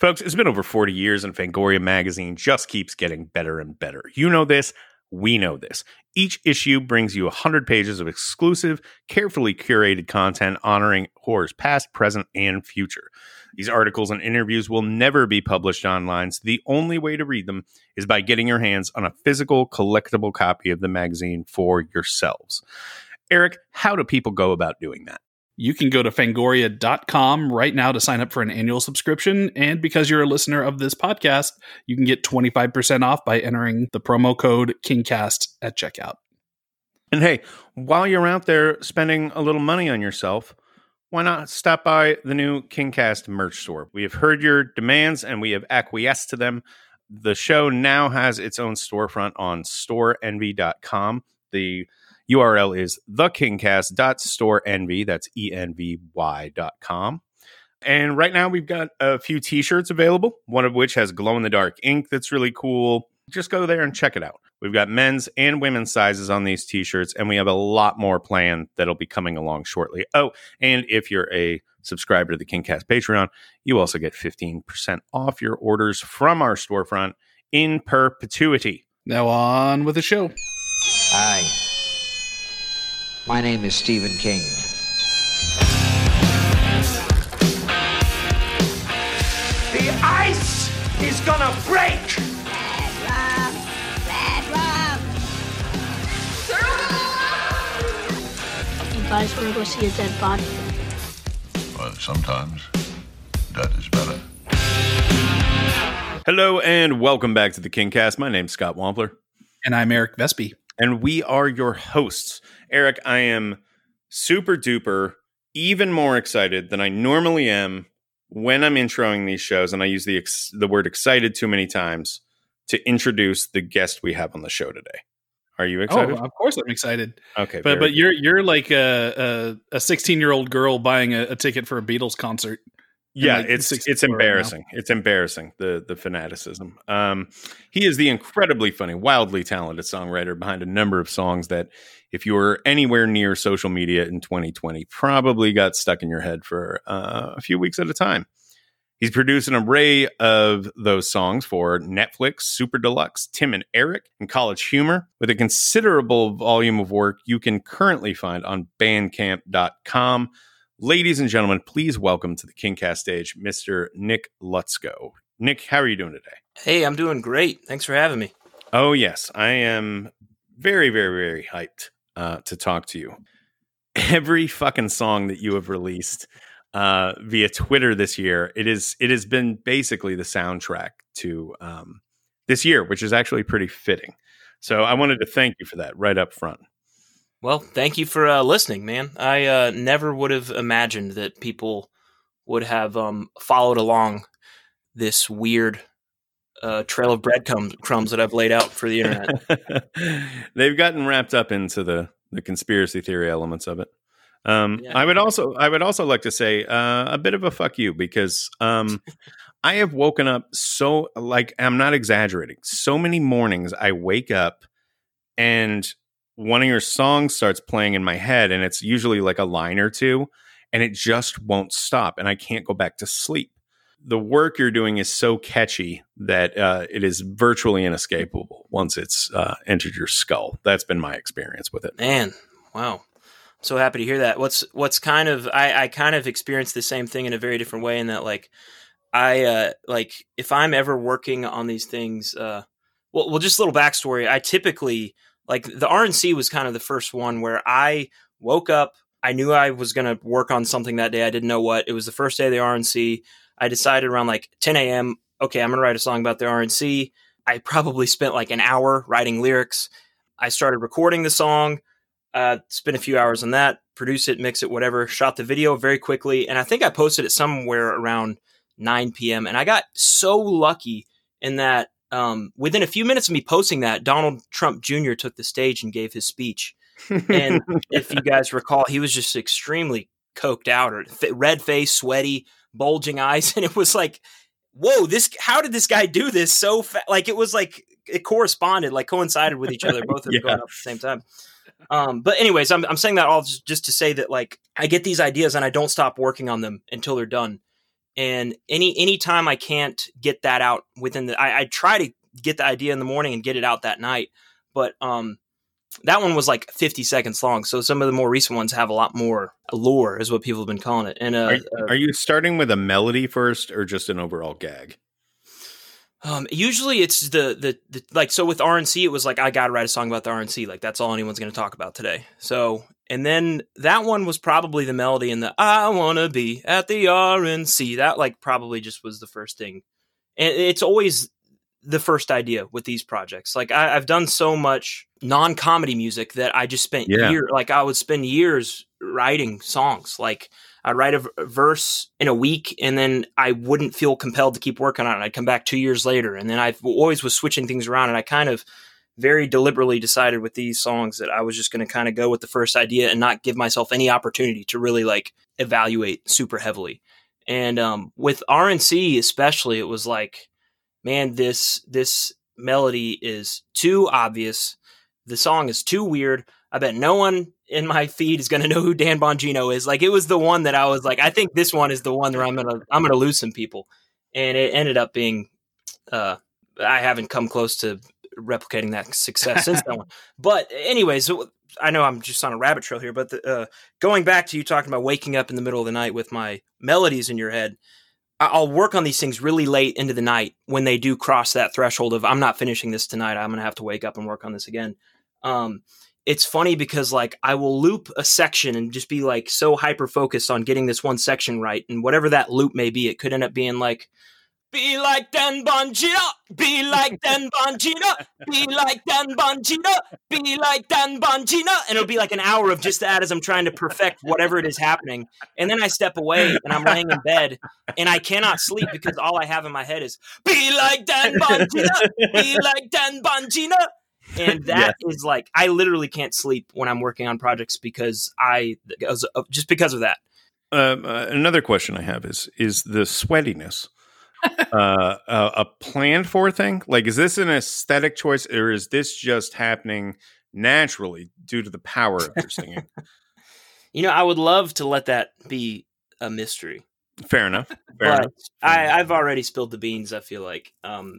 Folks, it's been over 40 years, and Fangoria magazine just keeps getting better and better. You know this. We know this. Each issue brings you 100 pages of exclusive, carefully curated content honoring horror's past, present, and future. These articles and interviews will never be published online, so the only way to read them is by getting your hands on a physical, collectible copy of the magazine for yourselves. Eric, how do people go about doing that? You can go to Fangoria.com right now to sign up for an annual subscription. And because you're a listener of this podcast, you can get 25% off by entering the promo code KingCast at checkout. And hey, while you're out there spending a little money on yourself, why not stop by the new KingCast merch store? We have heard your demands and we have acquiesced to them. The show now has its own storefront on StoreEnvy.com. The URL is thekingcast.storeenvy, that's ENVY.com. And right now we've got a few t-shirts available, one of which has glow-in-the-dark ink that's really cool. Just go there and check it out. We've got men's and women's sizes on these t-shirts, and we have a lot more planned that'll be coming along shortly. Oh, and if you're a subscriber to the KingCast Patreon, you also get 15% off your orders from our storefront in perpetuity. Now on with the show. Hi. My name is Stephen King. The ice is gonna break! Bedroom! Bedroom! You guys wanna go see a dead body? Well, sometimes that is better. Hello and welcome back to the KingCast. My name's Scott Wampler. And I'm Eric Vespy. And we are your hosts. Eric, I am super duper, even more excited than I normally am when I'm introing these shows. And I use the word excited too many times to introduce the guest we have on the show today. Are you excited? Oh, of course I'm excited. Okay. But you're like a 16-year-old girl buying a ticket for a Beatles concert. Yeah, like it's embarrassing. Right, it's embarrassing, the fanaticism. He is the incredibly funny, wildly talented songwriter behind a number of songs that, if you were anywhere near social media in 2020, probably got stuck in your head for a few weeks at a time. He's produced an array of those songs for Netflix, Super Deluxe, Tim and Eric, and College Humor, with a considerable volume of work you can currently find on bandcamp.com. Ladies and gentlemen, please welcome to the KingCast stage, Mr. Nick Lutsko. Nick, how are you doing today? Hey, I'm doing great. Thanks for having me. Oh, yes. I am very, very, very hyped to talk to you. Every fucking song that you have released via Twitter this year, it has been basically the soundtrack to this year, which is actually pretty fitting. So I wanted to thank you for that right up front. Well, thank you for listening, man. I never would have imagined that people would have followed along this weird trail of breadcrumbs that I've laid out for the internet. They've gotten wrapped up into the conspiracy theory elements of it. Yeah. I would also like to say a bit of a fuck you, because I have woken up so, like, I'm not exaggerating. So many mornings I wake up and one of your songs starts playing in my head, and it's usually like a line or two, and it just won't stop, and I can't go back to sleep. The work you're doing is so catchy that it is virtually inescapable once it's entered your skull. That's been my experience with it. Man, wow. I'm so happy to hear that. What's kind of, I kind of experienced the same thing in a very different way, in that, like, I like, if I'm ever working on these things, well, just a little backstory. I typically, like, the RNC was kind of the first one where I woke up. I knew I was going to work on something that day. I didn't know what. It was the first day of the RNC. I decided around like 10 a.m., okay, I'm going to write a song about the RNC. I probably spent like an hour writing lyrics. I started recording the song, spent a few hours on that, produce it, mix it, whatever, shot the video very quickly. And I think I posted it somewhere around 9 p.m. And I got so lucky in that within a few minutes of me posting that, Donald Trump Jr. took the stage and gave his speech. And if you guys recall, he was just extremely coked out, or red face, sweaty, bulging eyes. And it was like, whoa, how did this guy do this so fast? Like, it was like, it corresponded, like coincided with each other. Both of them yeah. Going up at the same time. But anyways, I'm saying that all just to say that, like, I get these ideas and I don't stop working on them until they're done. And any time I can't get that out within the, I try to get the idea in the morning and get it out that night. But that one was like 50 seconds long. So some of the more recent ones have a lot more lore, is what people have been calling it. And are you starting with a melody first or just an overall gag? Usually it's the like, so with RNC, it was like, I got to write a song about the RNC. Like, that's all anyone's going to talk about today. So, and then that one was probably the melody and the, I want to be at the RNC. That like probably just was the first thing. And it's always the first idea with these projects. Like I've done so much non-comedy music that I just spent years writing songs. Like I'd write a verse in a week and then I wouldn't feel compelled to keep working on it. I'd come back 2 years later. And then I always was switching things around, and I kind of very deliberately decided with these songs that I was just going to kind of go with the first idea and not give myself any opportunity to really like evaluate super heavily. And with RNC especially, it was like, man, this melody is too obvious. The song is too weird. I bet no one in my feed is going to know who Dan Bongino is. Like, it was the one that I was like, I think this one is the one where I'm going to lose some people. And it ended up being, I haven't come close to replicating that success since that one. But anyways, I know I'm just on a rabbit trail here, but going back to you talking about waking up in the middle of the night with my melodies in your head, I'll work on these things really late into the night when they do cross that threshold of I'm not finishing this tonight. I'm going to have to wake up and work on this again. It's funny because like I will loop a section and just be like so hyper-focused on getting this one section right. And whatever that loop may be, it could end up being like, be like Dan Bongino, be like Dan Bongino, be like Dan Bongino, be like Dan Bongino. And it'll be like an hour of just that as I'm trying to perfect whatever it is happening. And then I step away and I'm laying in bed and I cannot sleep because all I have in my head is be like Dan Bongino, be like Dan Bongino. And that is like, I literally can't sleep when I'm working on projects because of that. Another question I have is the sweatiness a planned for thing? Like, is this an aesthetic choice or is this just happening naturally due to the power of your singing? You know, I would love to let that be a mystery. Fair enough. I've already spilled the beans. I feel like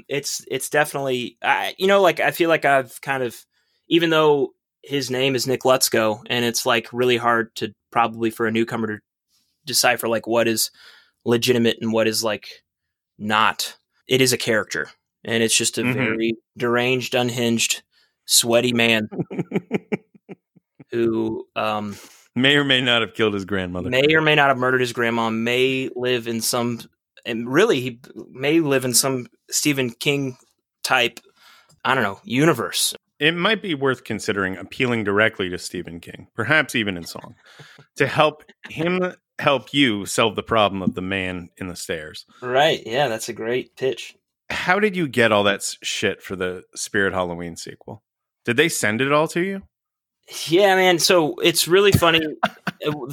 it's definitely, I feel like I've kind of, even though his name is Nick Lutsko and it's like really hard to probably for a newcomer to decipher like what is legitimate and what is like not, it is a character, and it's just a very deranged, unhinged, sweaty man who may or may not have killed his grandmother, may or may not have murdered his grandma, may live in some, and really he may live in some Stephen King type, I don't know, universe. It might be worth considering appealing directly to Stephen King, perhaps even in song, to help him help you solve the problem of the man in the stairs. Right. Yeah, that's a great pitch. How did you get all that shit for the Spirit Halloween sequel? Did they send it all to you? Yeah, man. So it's really funny.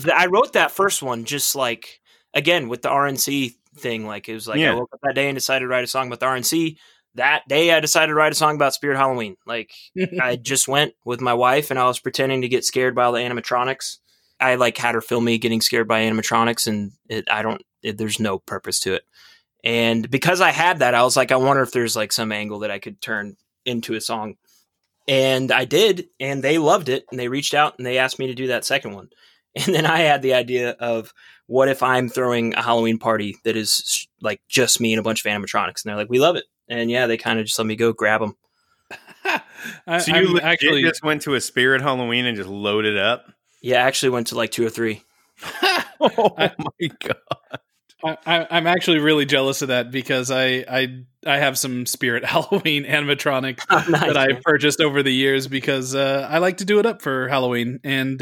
I wrote that first one just like, again, with the RNC thing. Like, it was like I woke up that day and decided to write a song about the RNC. That day I decided to write a song about Spirit Halloween. Like, I just went with my wife and I was pretending to get scared by all the animatronics. I like had her film me getting scared by animatronics, and there's no purpose to it. And because I had that, I was like, I wonder if there's like some angle that I could turn into a song. And I did, and they loved it, and they reached out and they asked me to do that second one. And then I had the idea of, what if I'm throwing a Halloween party that is like just me and a bunch of animatronics? And they're like, we love it. And yeah, they kind of just let me go grab them. So you actually just went to a Spirit Halloween and just loaded up? Yeah, I actually went to like 2 or 3. Oh my God. I'm actually really jealous of that because I have some Spirit Halloween animatronic that I've purchased over the years because I like to do it up for Halloween. And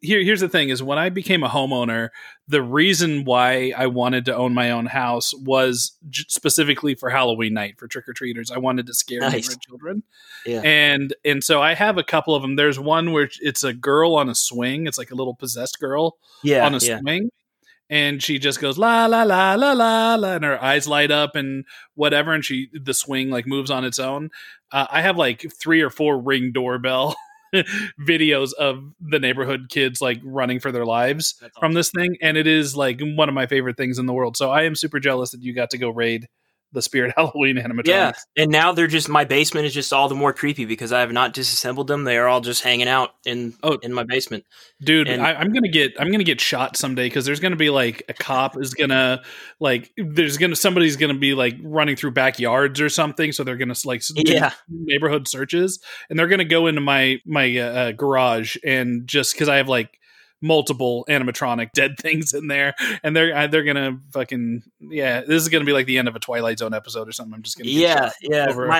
here's the thing is, when I became a homeowner, the reason why I wanted to own my own house was specifically for Halloween night, for trick-or-treaters. I wanted to scare different children. Yeah. And so I have a couple of them. There's one where it's a girl on a swing. It's like a little possessed girl on a swing. And she just goes, la, la, la, la, la, la, and her eyes light up and whatever. And the swing like moves on its own. I have like 3 or 4 Ring doorbell videos of the neighborhood kids like running for their lives from this thing. And it is like one of my favorite things in the world. So I am super jealous that you got to go raid the Spirit Halloween animatronics. Yeah, and now they're just, my basement is just all the more creepy because I have not disassembled them. They are all just hanging out in my basement. Dude, and I'm gonna get shot someday because there's gonna be like a cop is gonna like somebody's gonna be like running through backyards or something. So they're gonna like neighborhood searches, and they're gonna go into my garage, and just because I have like multiple animatronic dead things in there, and they're gonna fucking this is gonna be like the end of a Twilight Zone episode or something. I'm just gonna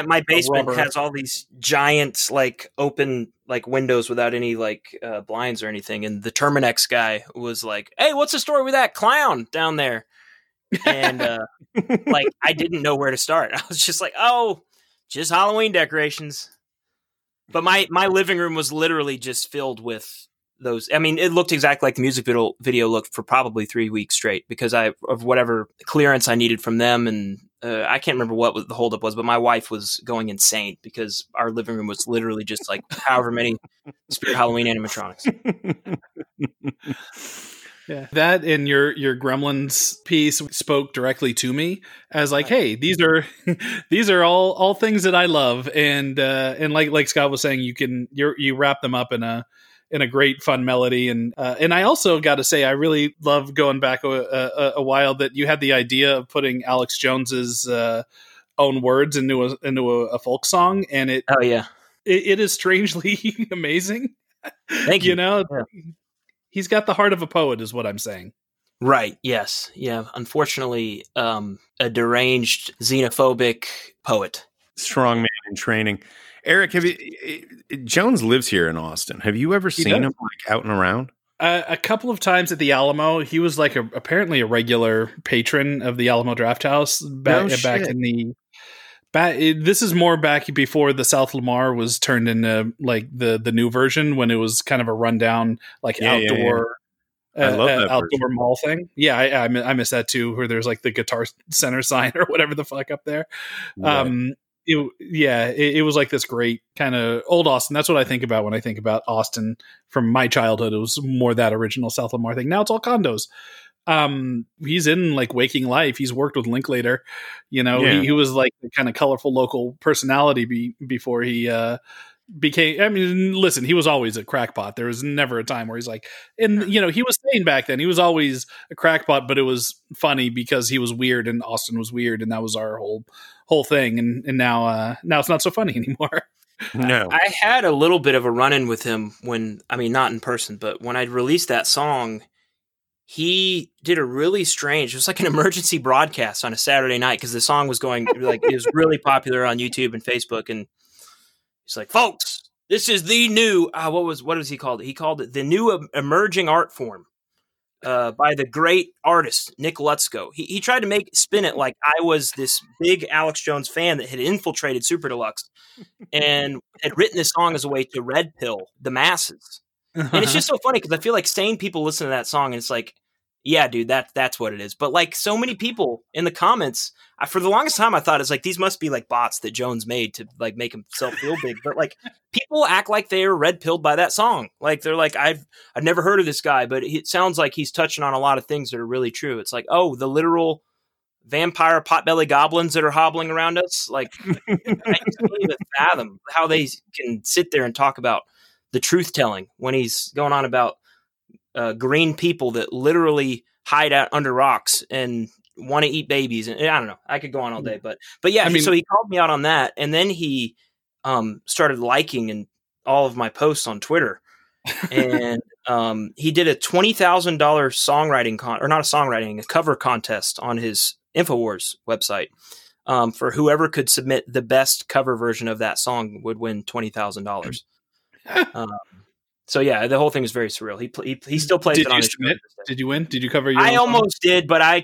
my basement has all these giant like open like windows without any like blinds or anything, and the Terminex guy was like, hey, what's the story with that clown down there? And like I didn't know where to start. I was just like, oh, just Halloween decorations. But my living room was literally just filled with those. I mean, it looked exactly like the music video looked for probably 3 weeks straight because of whatever clearance I needed from them. And I can't remember what the holdup was, but my wife was going insane because our living room was literally just like however many Spirit Halloween animatronics. Yeah. That and your Gremlins piece spoke directly to me as like, hey, these are all things that I love. And like Scott was saying, you wrap them up in a great fun melody. And I also got to say, I really love going back a while that you had the idea of putting Alex Jones's own words into a folk song. And it is strangely amazing. Thank you. You know, yeah. He's got the heart of a poet is what I'm saying. Right. Yes. Yeah. Unfortunately, a deranged xenophobic poet. Strong man in training. Eric, Jones lives here in Austin. Have you ever seen him like out and around? A couple of times at the Alamo. He was like apparently a regular patron of the Alamo Drafthouse this is more back before the South Lamar was turned into like the new version when it was kind of a rundown like outdoor. I love that outdoor mall thing. Yeah, I miss that too. Where there's like the Guitar Center sign or whatever the fuck up there. Right. It was like this great kind of old Austin. That's what I think about when I think about Austin from my childhood. It was more that original South Lamar thing. Now it's all condos. He's in like Waking Life. He's worked with Linklater. You know, he was like the kind of colorful local personality before he became. I mean, listen, he was always a crackpot. There was never a time where he's like, and you know, he was saying back then he was always a crackpot, but it was funny because he was weird and Austin was weird, and that was our whole thing, and now it's not so funny anymore. No, I had a little bit of a run-in with him when, I mean, not in person, but when I released that song, he did a really strange, it was like an emergency broadcast on a Saturday night because the song was going like it was really popular on YouTube and Facebook, and he's like, folks, this is the new what was he called it? He called it the new emerging art form. By the great artist Nick Lutsko. He tried to spin it like I was this big Alex Jones fan that had infiltrated Super Deluxe and had written this song as a way to red pill the masses. Uh-huh. And it's just so funny because I feel like sane people listen to that song and it's like, yeah, dude, that's what it is. But like so many people in the comments, for the longest time I thought it's like these must be like bots that Jones made to like make himself feel big. But like people act like they are red pilled by that song. Like they're like, I've never heard of this guy, but it sounds like he's touching on a lot of things that are really true. It's like, oh, the literal vampire potbelly goblins that are hobbling around us. Like I can't even fathom how they can sit there and talk about the truth telling when he's going on about green people that literally hide out under rocks and want to eat babies. And I don't know. I could go on all day, but yeah. I mean, so he called me out on that. And then he started liking and all of my posts on Twitter. And he did a $20,000 songwriting a cover contest on his InfoWars website for whoever could submit the best cover version of that song would win $20,000. So yeah, the whole thing is very surreal. He still plays it on his show. Did you win? Did you cover your own song? I almost did, but I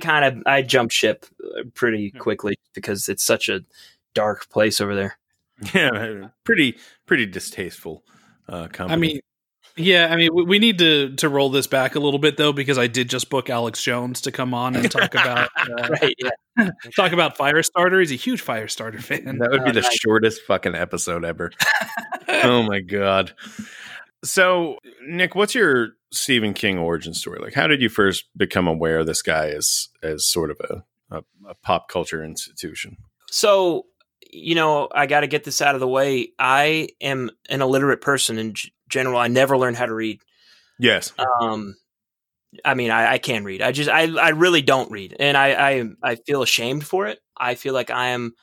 jumped ship pretty quickly because it's such a dark place over there. Yeah, pretty distasteful company. I mean, Yeah, I mean, we need to roll this back a little bit though, because I did just book Alex Jones to come on and talk about talk about Firestarter. He's a huge Firestarter fan. That would be the shortest fucking episode ever. Oh my god. So, Nick, what's your Stephen King origin story? Like, how did you first become aware this guy is as sort of a pop culture institution? So, you know, I got to get this out of the way. I am an illiterate person in general. I never learned how to read. Yes. I mean, I can read. I just, I really don't read. And I feel ashamed for it. I feel like I am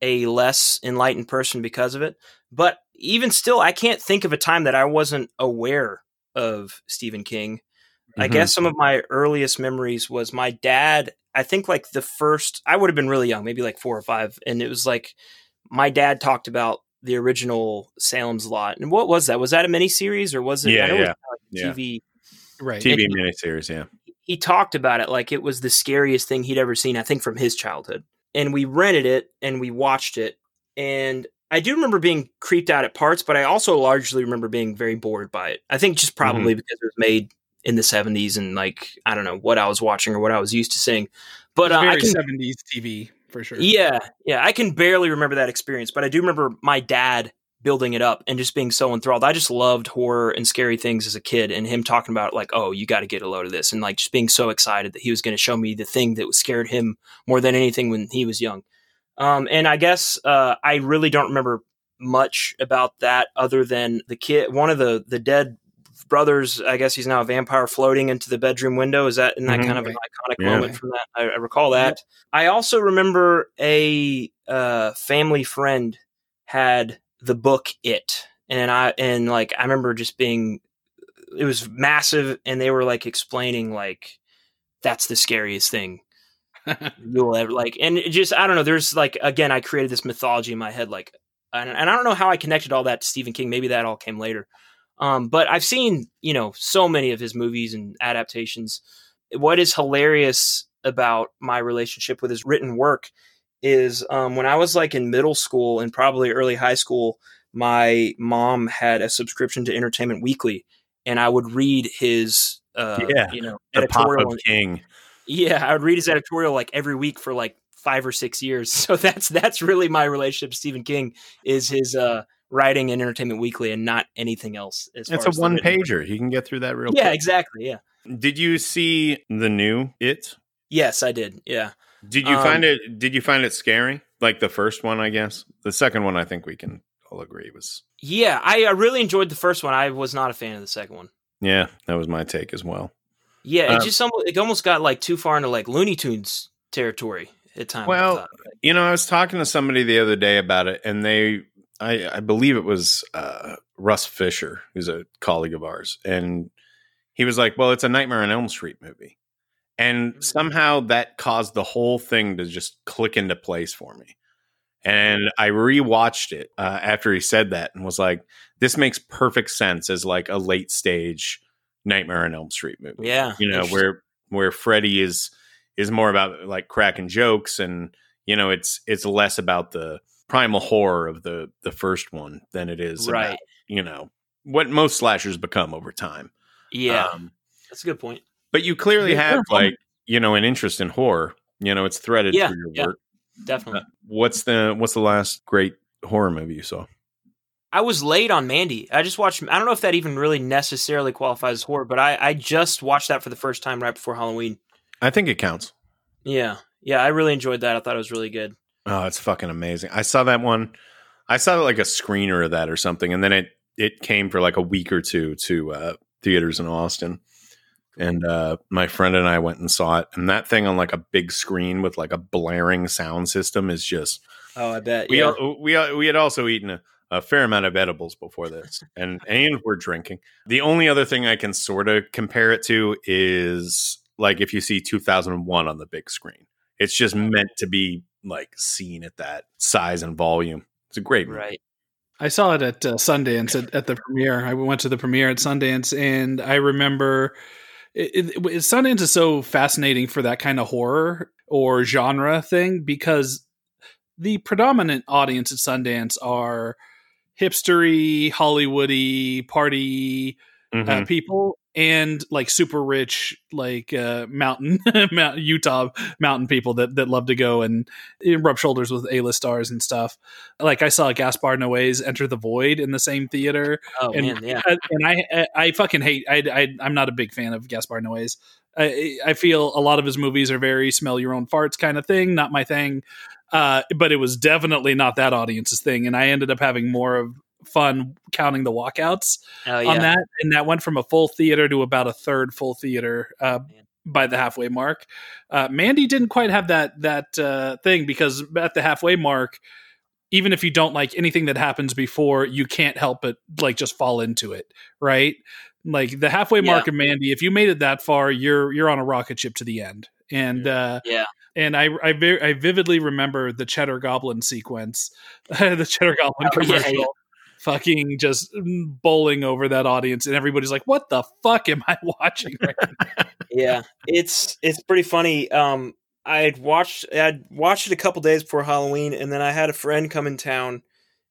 a less enlightened person because of it. But even still, I can't think of a time that I wasn't aware of Stephen King. Mm-hmm. I guess some of my earliest memories was my dad. I think like the first, I would have been really young, maybe like 4 or 5. And it was like, my dad talked about the original Salem's Lot. And what was that? Was that a miniseries or was it? Yeah. TV? Right. TV and miniseries. Yeah. He talked about it like it was the scariest thing he'd ever seen, I think from his childhood. And we rented it and we watched it. And I do remember being creeped out at parts, but I also largely remember being very bored by it. I think just probably because it was made in the 70s and like, I don't know what I was watching or what I was used to seeing. But very 70s TV for sure. Yeah. Yeah. I can barely remember that experience, but I do remember my dad building it up and just being so enthralled. I just loved horror and scary things as a kid, and him talking about like, oh, you got to get a load of this. And like just being so excited that he was going to show me the thing that scared him more than anything when he was young. And I guess I really don't remember much about that other than the kid, one of the dead brothers, I guess he's now a vampire, floating into the bedroom window. Is that in that kind of an iconic moment from that? I recall that. Yeah. I also remember a family friend had the book It, and I remember just being, it was massive, and they were like explaining like that's the scariest thing you'll ever like, and it just, I don't know. There's like, again, I created this mythology in my head, like, and I don't know how I connected all that to Stephen King. Maybe that all came later. But I've seen, you know, so many of his movies and adaptations. What is hilarious about my relationship with his written work is when I was like in middle school and probably early high school, my mom had a subscription to Entertainment Weekly, and I would read his, you know, editorial. King. Yeah, I would read his editorial like every week for like 5 or 6 years. So that's really my relationship to Stephen King, is his writing in Entertainment Weekly and not anything else. It's a one pager. He can get through that real quick. Yeah, exactly. Yeah. Did you see the new It? Yes, I did. Yeah. Did you find it scary? Like the first one, I guess. The second one, I think we can all agree was. Yeah, I really enjoyed the first one. I was not a fan of the second one. Yeah, that was my take as well. Yeah, it just almost got like too far into like Looney Tunes territory at times. Well, you know, I was talking to somebody the other day about it, and I believe it was Russ Fisher, who's a colleague of ours, and he was like, "Well, it's a Nightmare on Elm Street movie," and somehow that caused the whole thing to just click into place for me. And I rewatched it after he said that, and was like, "This makes perfect sense as like a late stage Nightmare on Elm Street movie." Yeah, you know, where Freddy is more about like cracking jokes, and you know, it's less about the primal horror of the first one than it is about, you know, what most slashers become over time. Yeah, that's a good point. But you clearly have like, you know, an interest in horror. You know, it's threaded through your work. Definitely. What's the last great horror movie you saw? I was late on Mandy. I just watched, I don't know if that even really necessarily qualifies as horror, but I just watched that for the first time right before Halloween. I think it counts. Yeah. Yeah. I really enjoyed that. I thought it was really good. Oh, it's fucking amazing. I saw that one. I saw like a screener of that or something. And then it came for like a week or two to theaters in Austin. And my friend and I went and saw it. And that thing on like a big screen with like a blaring sound system is just. Oh, I bet. We had also eaten a fair amount of edibles before this, and we're drinking. The only other thing I can sort of compare it to is like if you see 2001 on the big screen, it's just meant to be like seen at that size and volume. It's a great movie. Right. I saw it at Sundance at the premiere. I went to the premiere at Sundance, and I remember Sundance is so fascinating for that kind of horror or genre thing, because the predominant audience at Sundance are hipstery, Hollywoody, party, people and like super rich, like mountain Utah mountain people that love to go and rub shoulders with A-list stars and stuff. Like I saw Gaspar Noé's Enter the Void in the same theater. Oh, and, man, yeah. And I fucking hate. I'm not a big fan of Gaspar Noé's. I feel a lot of his movies are very smell your own farts kind of thing. Not my thing. But it was definitely not that audience's thing. And I ended up having more of fun counting the walkouts on that. And that went from a full theater to about a third full theater by the halfway mark. Mandy didn't quite have that thing, because at the halfway mark, even if you don't like anything that happens before, you can't help but like just fall into it. Right. Like the halfway mark of Mandy, if you made it that far, you're on a rocket ship to the end. And and I vividly remember the Cheddar Goblin sequence, the Cheddar Goblin commercial, fucking just bowling over that audience, and everybody's like, "What the fuck am I watching?" Right now? Yeah, it's pretty funny. I'd watched it a couple days before Halloween, and then I had a friend come in town.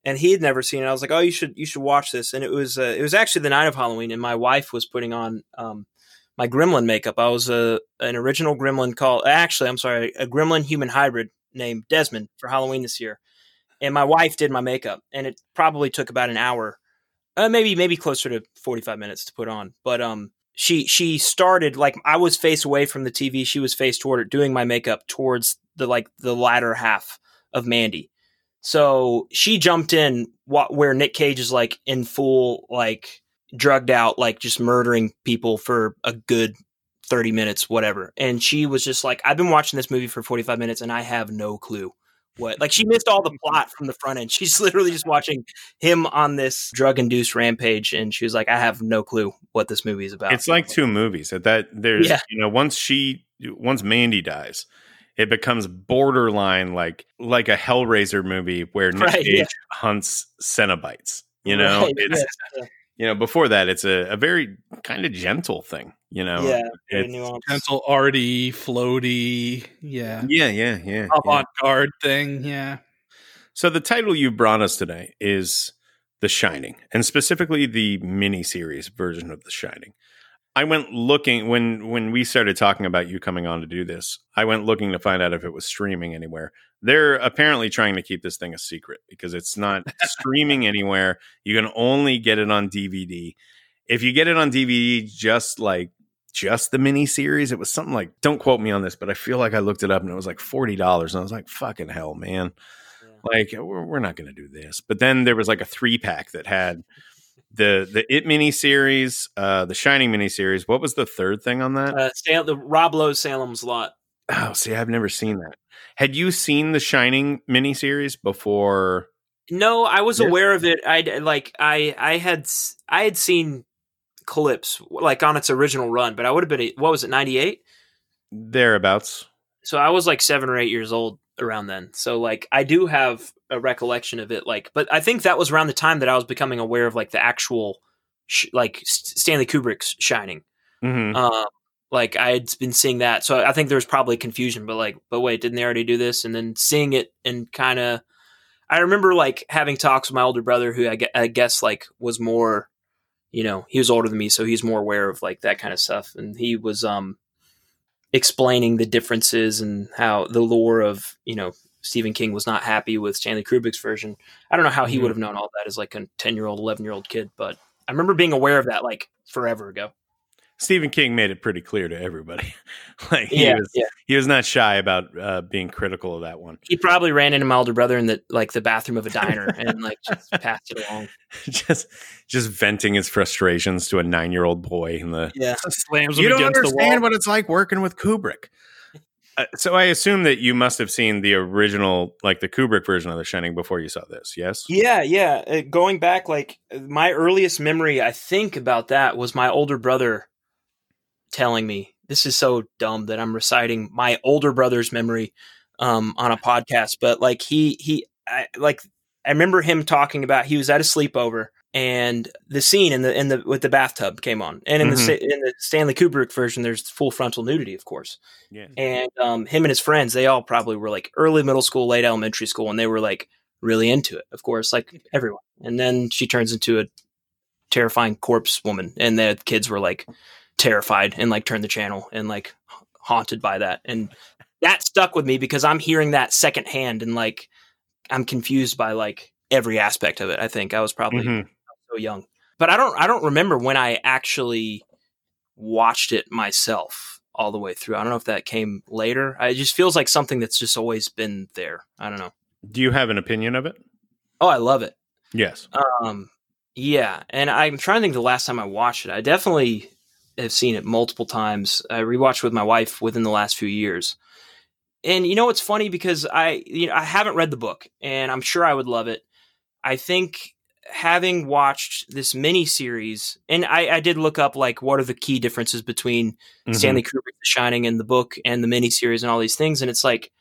And he had never seen it. I was like, "Oh, you should watch this." And it was actually the night of Halloween, and my wife was putting on my Gremlin makeup. I was an original Gremlin a Gremlin human hybrid named Desmond for Halloween this year. And my wife did my makeup, and it probably took about an hour, maybe closer to 45 minutes to put on. But she started, like, I was face away from the TV, she was face toward it, doing my makeup towards the latter half of Mandy. So she jumped in where Nick Cage is like in full, like drugged out, like just murdering people for a good 30 minutes, whatever. And she was just like, I've been watching this movie for 45 minutes and I have no clue what, like she missed all the plot from the front end. She's literally just watching him on this drug induced rampage. And she was like, I have no clue what this movie is about. It's like two movies that there's, you know, once Mandy dies, it becomes borderline like a Hellraiser movie where Nick Cage hunts Cenobites. You know, you know, before that, it's a very kind of gentle thing. You know, it's gentle, arty, floaty, avant-garde thing. Yeah. So the title you brought us today is The Shining, and specifically the miniseries version of The Shining. I went looking when we started talking about you coming on to do this, I went looking to find out if it was streaming anywhere. They're apparently trying to keep this thing a secret because it's not streaming anywhere. You can only get it on DVD. If you get it on DVD, just the mini series, it was something like, don't quote me on this, but I feel like I looked it up and it was like $40. And I was like, fucking hell, man. Yeah. Like, we're not going to do this. But then there was like a 3-pack that had the It miniseries, the Shining miniseries. What was the third thing on that? The Rob Lowe's Salem's Lot. Oh, see, I've never seen that. Had you seen the Shining miniseries before? No, I was aware of it. I had seen clips like on its original run, but I would have been, what was it, 98? Thereabouts. So I was like 7 or 8 years old around then. So like I do have a recollection of it, like, but I think that was around the time that I was becoming aware of like the actual Stanley Kubrick's Shining. Like I had been seeing that, so I think there was probably confusion, but wait, didn't they already do this? And then seeing it, and kind of, I remember like having talks with my older brother, who I guess like was more, you know, he was older than me, so he's more aware of like that kind of stuff, and he was explaining the differences and how the lore of, you know, Stephen King was not happy with Stanley Kubrick's version. I don't know how he would have known all that as like a 10-year-old, 11-year-old kid, but I remember being aware of that like forever ago. Stephen King made it pretty clear to everybody. Like he was not shy about being critical of that one. He probably ran into my older brother in the bathroom of a diner and like just passed it along. Just venting his frustrations to a 9-year-old boy in the slams him against the wall. You don't understand what it's like working with Kubrick. So I assume that you must have seen the original, like the Kubrick version of The Shining before you saw this, yes? Yeah. Going back, like my earliest memory, I think about that was my older brother telling me, this is so dumb that I'm reciting my older brother's memory on a podcast. But like I remember him talking about, he was at a sleepover and the scene in the with the bathtub came on, and in the Stanley Kubrick version, there's full frontal nudity, of course. Yeah. And him and his friends, they all probably were like early middle school, late elementary school, and they were like really into it, of course, like everyone. And then she turns into a terrifying corpse woman, and the kids were like terrified and like turned the channel and like haunted by that. And that stuck with me because I'm hearing that secondhand and like I'm confused by like every aspect of it. I think I was probably so young, but I don't remember when I actually watched it myself all the way through. I don't know if that came later. It just feels like something that's just always been there. I don't know. Do you have an opinion of it? Oh, I love it. Yes. Yeah. And I'm trying to think the last time I watched it. I definitely have seen it multiple times. I rewatched with my wife within the last few years. And you know, it's funny because I haven't read the book and I'm sure I would love it. I think having watched this mini series, and I did look up like what are the key differences between Stanley Kubrick, The Shining, and the book and the mini series and all these things. And it's like,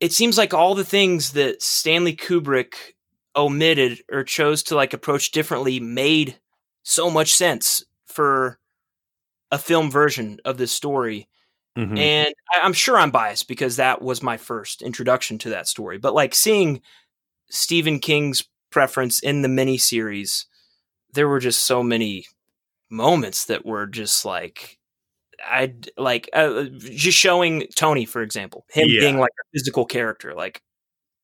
it seems like all the things that Stanley Kubrick omitted or chose to like approach differently made so much sense for a film version of this story. And I'm sure I'm biased because that was my first introduction to that story, but like seeing Stephen King's preference in the miniseries, there were just so many moments that were just like, just showing Tony, for example, him being like a physical character. Like,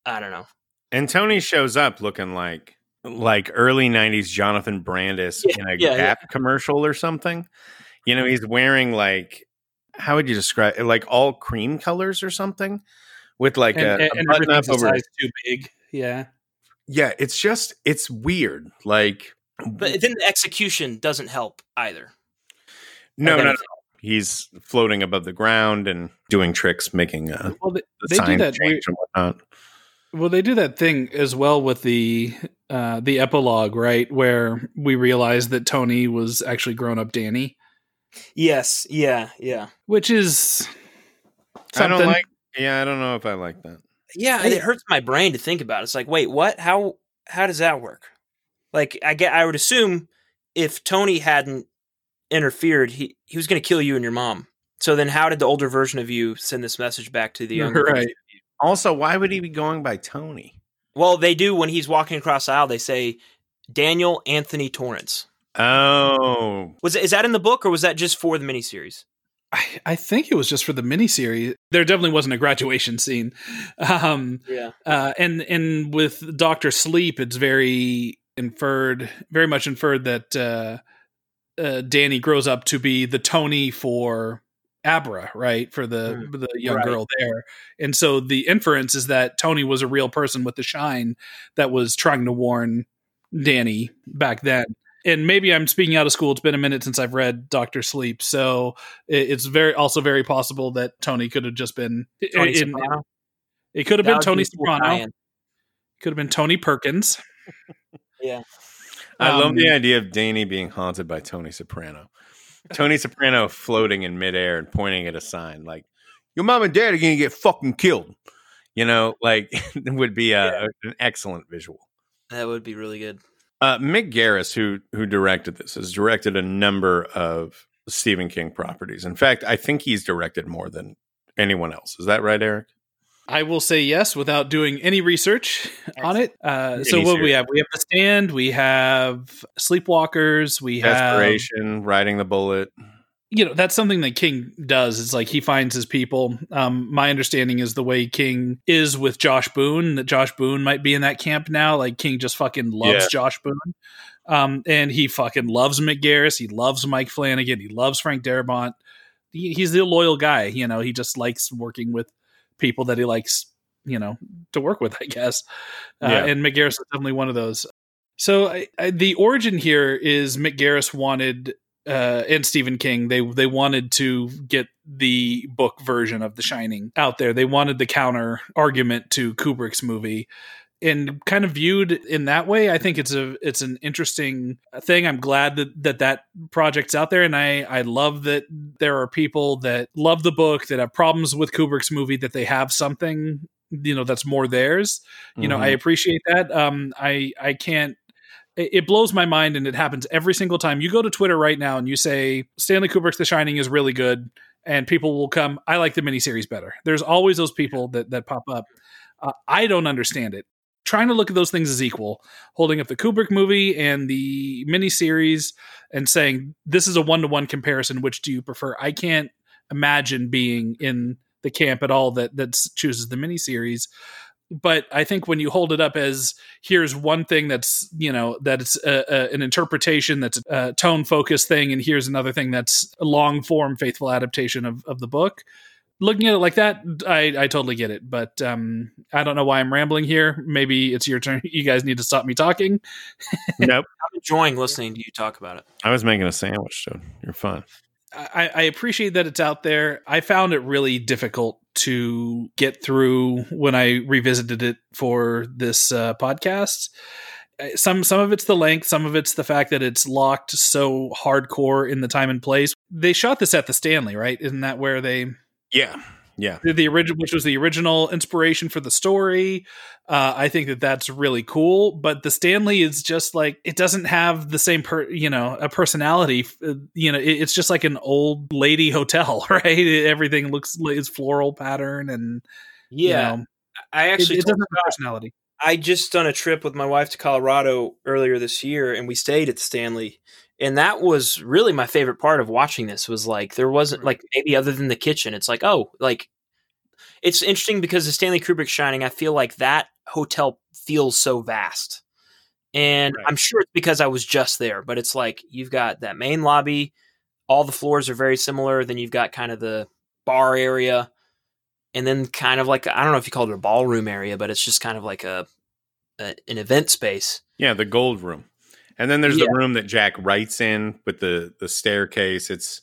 I don't know. And Tony shows up looking like early 90s Jonathan Brandis in a Gap commercial or something. You know, he's wearing like, how would you describe it? Like all cream colors or something with like a button up over size too big. Yeah. Yeah, it's just, it's weird. Like, but then the execution doesn't help either. No. He's floating above the ground and doing tricks, making they sign do that change and whatnot. Well, they do that thing as well with the epilogue, right? Where we realize that Tony was actually grown up Danny. Yes. Yeah. Which is something. I don't know if I like that. Yeah, it hurts my brain to think about. It's like, wait, what? How does that work? Like, I would assume if Tony hadn't interfered, he was going to kill you and your mom. So then how did the older version of you send this message back to the younger version of you? Also, why would he be going by Tony? Well, they do. When he's walking across the aisle, they say, Daniel Anthony Torrance. Oh. Is that in the book or was that just for the miniseries? I think it was just for the miniseries. There definitely wasn't a graduation scene. And with Doctor Sleep, it's very much inferred that Danny grows up to be the Tony for Abra, right? For the young girl there. And so the inference is that Tony was a real person with the shine that was trying to warn Danny back then. And maybe I'm speaking out of school. It's been a minute since I've read Doctor Sleep, so it's also very possible that Tony could have just been Tony Soprano. It could have been Tony Soprano. Could have been Tony Perkins. Yeah, I love the idea of Danny being haunted by Tony Soprano. Tony Soprano floating in midair and pointing at a sign like "Your mom and dad are going to get fucking killed." You know, like it would be an excellent visual. That would be really good. Mick Garris, who directed this, has directed a number of Stephen King properties. In fact, I think he's directed more than anyone else. Is that right, Eric? I will say yes without doing any research on it. So what do we have? We have The Stand. We have Sleepwalkers. We have Desperation, Riding the Bullet. You know, that's something that King does. It's like he finds his people. My understanding is the way King is with Josh Boone, that Josh Boone might be in that camp now. Like King just fucking loves Josh Boone. And he fucking loves Mick Garris. He loves Mike Flanagan. He loves Frank Darabont. He's the loyal guy. You know, he just likes working with people that he likes, you know, to work with, I guess. And Mick Garris is definitely one of those. So the origin here is Mick Garris wanted... and Stephen King, they wanted to get the book version of The Shining out there. They wanted the counter argument to Kubrick's movie, and kind of viewed in that way. I think it's an interesting thing. I'm glad that project's out there, and I love that there are people that love the book, that have problems with Kubrick's movie, that they have something, you know, that's more theirs. You know, I appreciate that. I can't. It blows my mind, and it happens every single time. You go to Twitter right now and you say, Stanley Kubrick's The Shining is really good, and people will come, I like the miniseries better. There's always those people that pop up. I don't understand it. trying to look at those things as equal, holding up the Kubrick movie and the miniseries and saying, this is a one-to-one comparison. Which do you prefer? I can't imagine being in the camp at all that chooses the miniseries. But I think when you hold it up as here's one thing that's, you know, that's an interpretation, that's a tone focused thing. And here's another thing that's a long form, faithful adaptation of the book. Looking at it like that, I totally get it. But I don't know why I'm rambling here. Maybe it's your turn. You guys need to stop me talking. Nope. I'm enjoying listening to you talk about it. I was making a sandwich, so you're fine. I appreciate that it's out there. I found it really difficult to get through when I revisited it for this podcast. Some of it's the length, some of it's the fact that it's locked so hardcore in the time and place. They shot this at the Stanley, right? Isn't that where they... Yeah. The original, which was the original inspiration for the story. I think that's really cool. But the Stanley is just like, it doesn't have the same, a personality. It's just like an old lady hotel, right? Everything is floral pattern and I actually it doesn't have personality. I just done a trip with my wife to Colorado earlier this year, and we stayed at the Stanley. And that was really my favorite part of watching this was like, there wasn't like maybe other than the kitchen. It's like, oh, like it's interesting because the Stanley Kubrick Shining, I feel like that hotel feels so vast. And right. I'm sure it's because I was just there, but it's like, you've got that main lobby. All the floors are very similar. Then you've got kind of the bar area and then kind of like, I don't know if you call it a ballroom area, but it's just kind of like an event space. Yeah. The gold room. And then there's the room that Jack writes in with the staircase. It's,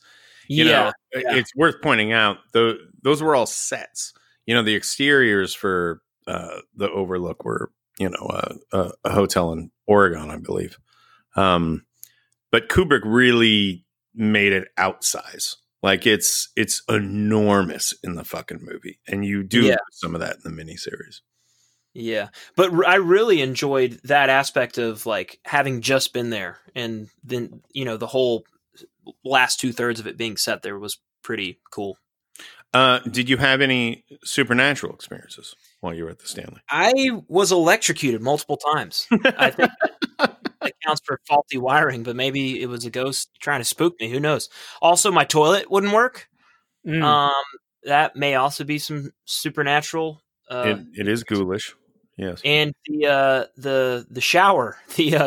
it's worth pointing out, those were all sets. You know, the exteriors for the Overlook were, a hotel in Oregon, I believe. But Kubrick really made it outsize. Like it's enormous in the fucking movie. And you do some of that in the miniseries. Yeah, but I really enjoyed that aspect of like having just been there, and then the whole last 2/3 of it being set there was pretty cool. Did you have any supernatural experiences while you were at the Stanley? I was electrocuted multiple times. I think that counts for faulty wiring, but maybe it was a ghost trying to spook me. Who knows? Also, my toilet wouldn't work. That may also be some supernatural. It is ghoulish. Yes. And the shower,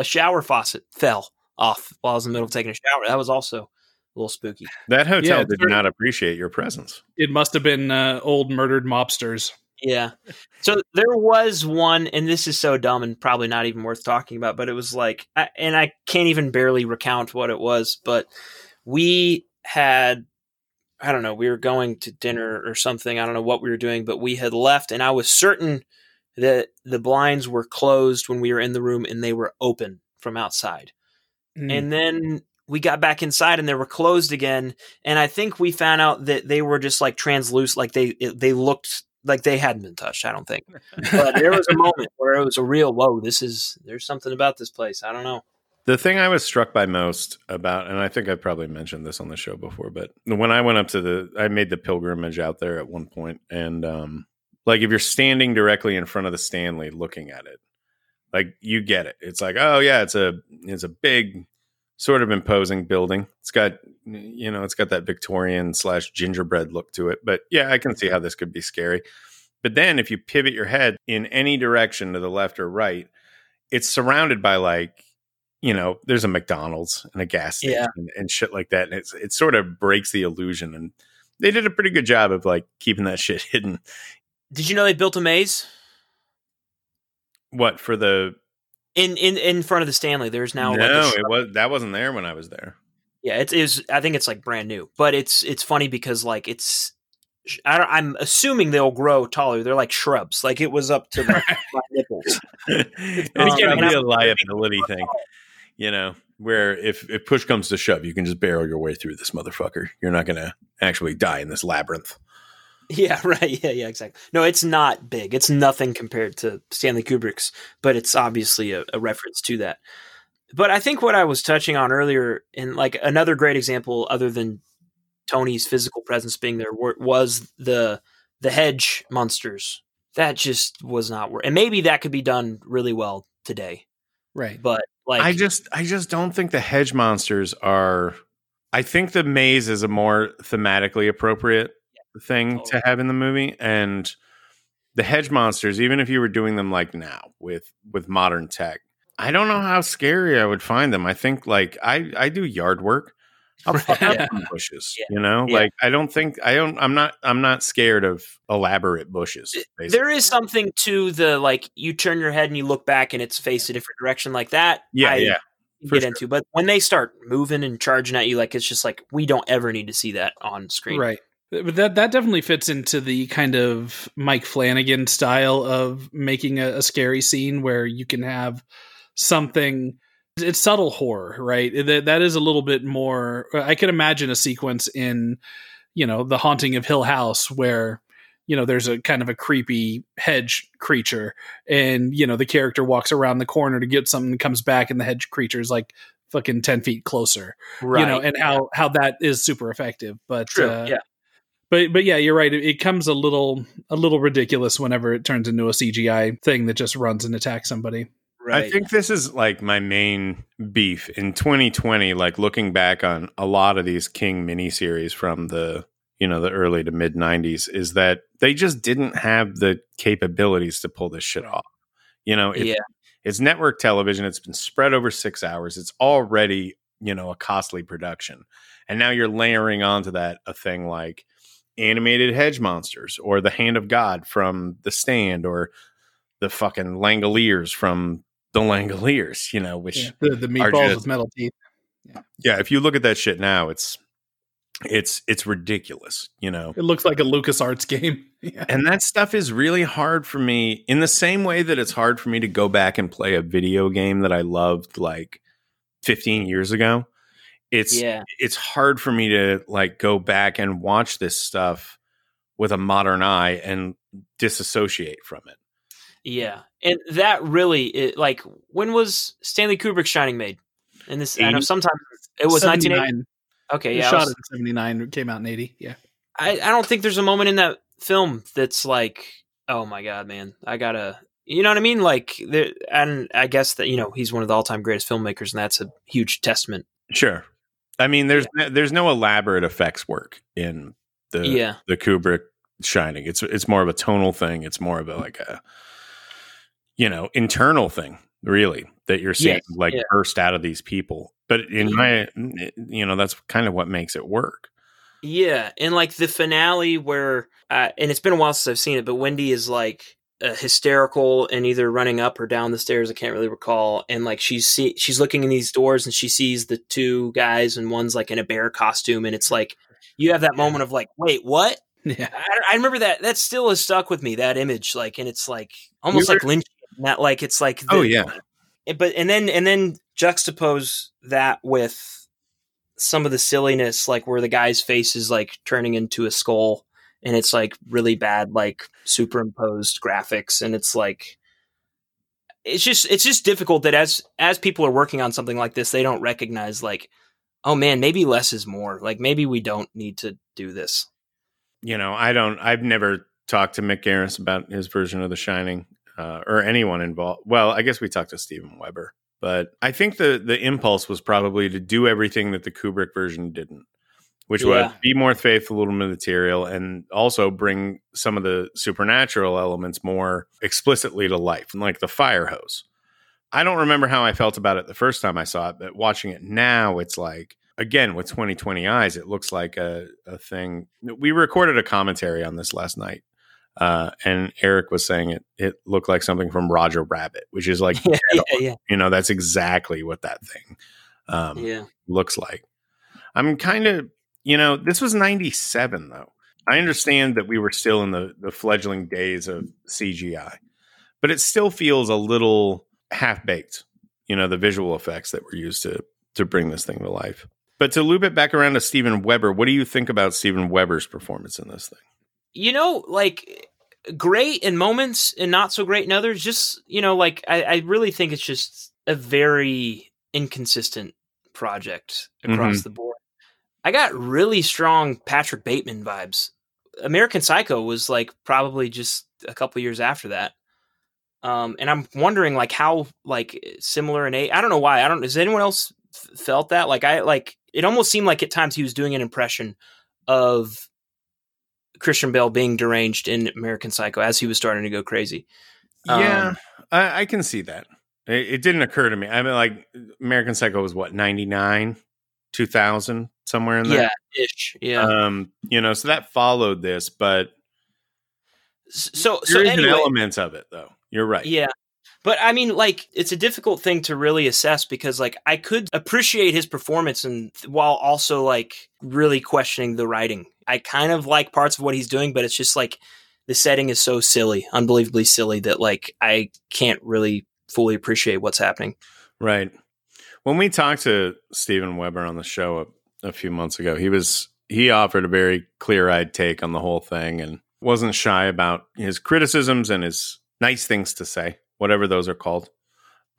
shower faucet fell off while I was in the middle of taking a shower. That was also a little spooky. That hotel did not appreciate your presence. It must have been old murdered mobsters. Yeah. So there was one, and this is so dumb and probably not even worth talking about, but it was like, and I can't even barely recount what it was, but we had, I don't know, we were going to dinner or something. I don't know what we were doing, but we had left, and I was certain that the blinds were closed when we were in the room and they were open from outside. And then we got back inside and they were closed again. And I think we found out that they were just like translucent, like they looked like they hadn't been touched. I don't think, but there was a moment where it was a real, whoa, there's something about this place. I don't know. The thing I was struck by most about, and I think I probably mentioned this on the show before, but when I went up to I made the pilgrimage out there at one point, and like if you're standing directly in front of the Stanley looking at it, like you get it. It's like, oh yeah, it's a big sort of imposing building. It's got that Victorian / gingerbread look to it, but yeah, I can see how this could be scary. But then if you pivot your head in any direction to the left or right, it's surrounded by like, there's a McDonald's and a gas station and shit like that. And it sort of breaks the illusion. And they did a pretty good job of like keeping that shit hidden. Did you know they built a maze? What, for the... In front of the Stanley, there's now... that wasn't there when I was there. Yeah, it is. I think it's like brand new. But it's funny because like it's... I'm assuming they'll grow taller. They're like shrubs. Like it was up to my nipples. It's probably a liability thing. Where if push comes to shove, you can just barrel your way through this motherfucker. You're not going to actually die in this labyrinth. Yeah, right. Yeah, exactly. No, it's not big. It's nothing compared to Stanley Kubrick's, but it's obviously a reference to that. But I think what I was touching on earlier, and like another great example other than Tony's physical presence being there, was the hedge monsters that just was not worth. And maybe that could be done really well today. Right. But like, I just don't think the hedge monsters are, I think the maze is a more thematically appropriate thing to have in the movie. And the hedge monsters, even if you were doing them like now with modern tech, I don't know how scary I would find them. I think like I do yard work. I'll fuck up some bushes, you know, like I'm not scared of elaborate bushes. Basically. There is something to the, like, you turn your head and you look back and it's faced a different direction like that. Yeah, I get into, but when they start moving and charging at you, like, it's just like, we don't ever need to see that on screen. Right. But that definitely fits into the kind of Mike Flanagan style of making a scary scene where you can have something. It's subtle horror, right? That is a little bit more. I could imagine a sequence in, you know, The Haunting of Hill House where, you know, there's a kind of a creepy hedge creature and, you know, the character walks around the corner to get something, comes back and the hedge creature is like fucking 10 feet closer, right? You know, and how that is super effective. But true. But yeah, you're right. It comes a little ridiculous whenever it turns into a CGI thing that just runs and attacks somebody. Right. I think this is like my main beef in 2020, like looking back on a lot of these King miniseries from the, you know, the early to mid 90s, is that they just didn't have the capabilities to pull this shit off. You know, it's network television. It's been spread over 6 hours. It's already, you know, a costly production. And now you're layering onto that a thing like animated hedge monsters or the Hand of God from The Stand or the fucking Langoliers from The Langoliers, you know, which the meatballs with metal teeth. Yeah, if you look at that shit now, it's ridiculous, you know. It looks like a LucasArts game. Yeah. And that stuff is really hard for me, in the same way that it's hard for me to go back and play a video game that I loved like 15 years ago. It's hard for me to like go back and watch this stuff with a modern eye and disassociate from it. Yeah, and that really, like, when was Stanley Kubrick's Shining made? And this, I know sometimes it was 1980. Okay, yeah, shot in 79, came out in 80. Yeah, I don't think there's a moment in that film that's like, oh my god, man, I gotta, you know what I mean? Like, there, and I guess that, you know, he's one of the all-time greatest filmmakers, and that's a huge testament. Sure, I mean, there's no elaborate effects work in the Kubrick Shining. It's more of a tonal thing. It's more of a like a, you know, internal thing really that you're seeing burst out of these people. But in my, you know, that's kind of what makes it work. Yeah. And like the finale where, and it's been a while since I've seen it, but Wendy is like hysterical and either running up or down the stairs. I can't really recall. And like, she's looking in these doors and she sees the two guys and one's like in a bear costume. And it's like, you have that moment of like, wait, what? Yeah. I remember that still is stuck with me, that image. Like, and it's like almost like Lynch. Not like it's like and then juxtapose that with some of the silliness, like where the guy's face is like turning into a skull and it's like really bad, like superimposed graphics, and it's like it's just difficult that as people are working on something like this, they don't recognize like, oh man, maybe less is more, like maybe we don't need to do this. You know, I've never talked to Mick Garris about his version of The Shining. Or anyone involved. Well, I guess we talked to Steven Weber, but I think the impulse was probably to do everything that the Kubrick version didn't, which was be more faithful to the material and also bring some of the supernatural elements more explicitly to life, like the fire hose. I don't remember how I felt about it the first time I saw it, but watching it now, it's like, again, with 2020 eyes, it looks like a thing. We recorded a commentary on this last night. And Eric was saying it looked like something from Roger Rabbit, which is like, you know, that's exactly what that thing looks like. I'm kind of, you know, this was 97, though. I understand that we were still in the fledgling days of CGI, but it still feels a little half-baked, you know, the visual effects that were used to bring this thing to life. But to loop it back around to Steven Weber, what do you think about Steven Weber's performance in this thing? You know, like great in moments and not so great in others. Just, you know, like I really think it's just a very inconsistent project across the board. I got really strong Patrick Bateman vibes American Psycho was like probably just a couple years after that. And I'm wondering like how like similar an age. I don't know why. I don't. Has anyone else felt that? Like I like it almost seemed like at times he was doing an impression of Christian Bale being deranged in American Psycho as he was starting to go crazy. Yeah, I can see that. It didn't occur to me. I mean, like American Psycho was what, 99, 2000, somewhere in there. Yeah, ish. Yeah. You know, so that followed this, but so anyway, elements of it though. You're right. Yeah. But I mean, like, it's a difficult thing to really assess because, like, I could appreciate his performance and while also, like, really questioning the writing. I kind of like parts of what he's doing, but it's just, like, the setting is so silly, unbelievably silly that, like, I can't really fully appreciate what's happening. Right. When we talked to Steven Weber on the show a few months ago, he offered a very clear-eyed take on the whole thing and wasn't shy about his criticisms and his nice things to say. Whatever those are called,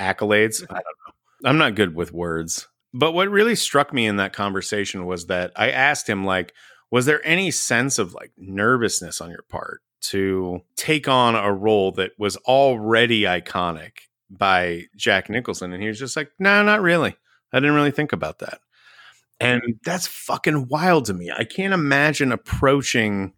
accolades. I don't know. I'm not good with words. But what really struck me in that conversation was that I asked him, like, was there any sense of like nervousness on your part to take on a role that was already iconic by Jack Nicholson? And he was just like, no, not really. I didn't really think about that. And that's fucking wild to me. I can't imagine approaching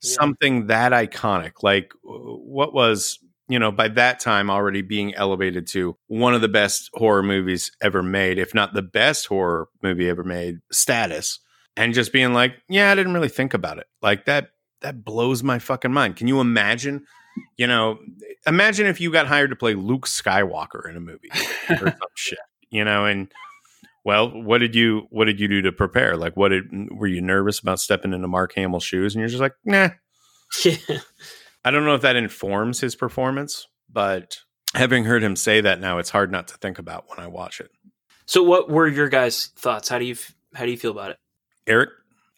something that iconic. Like, what was... you know, by that time already being elevated to one of the best horror movies ever made, if not the best horror movie ever made status, and just being like, yeah, I didn't really think about it. Like that blows my fucking mind. Can you imagine, you know, imagine if you got hired to play Luke Skywalker in a movie or some shit, you know, and well, what did you do to prepare? Like, were you nervous about stepping into Mark Hamill's shoes? And you're just like, nah. Yeah. I don't know if that informs his performance, but having heard him say that now, it's hard not to think about when I watch it. So what were your guys' thoughts? How do you feel about it? Eric?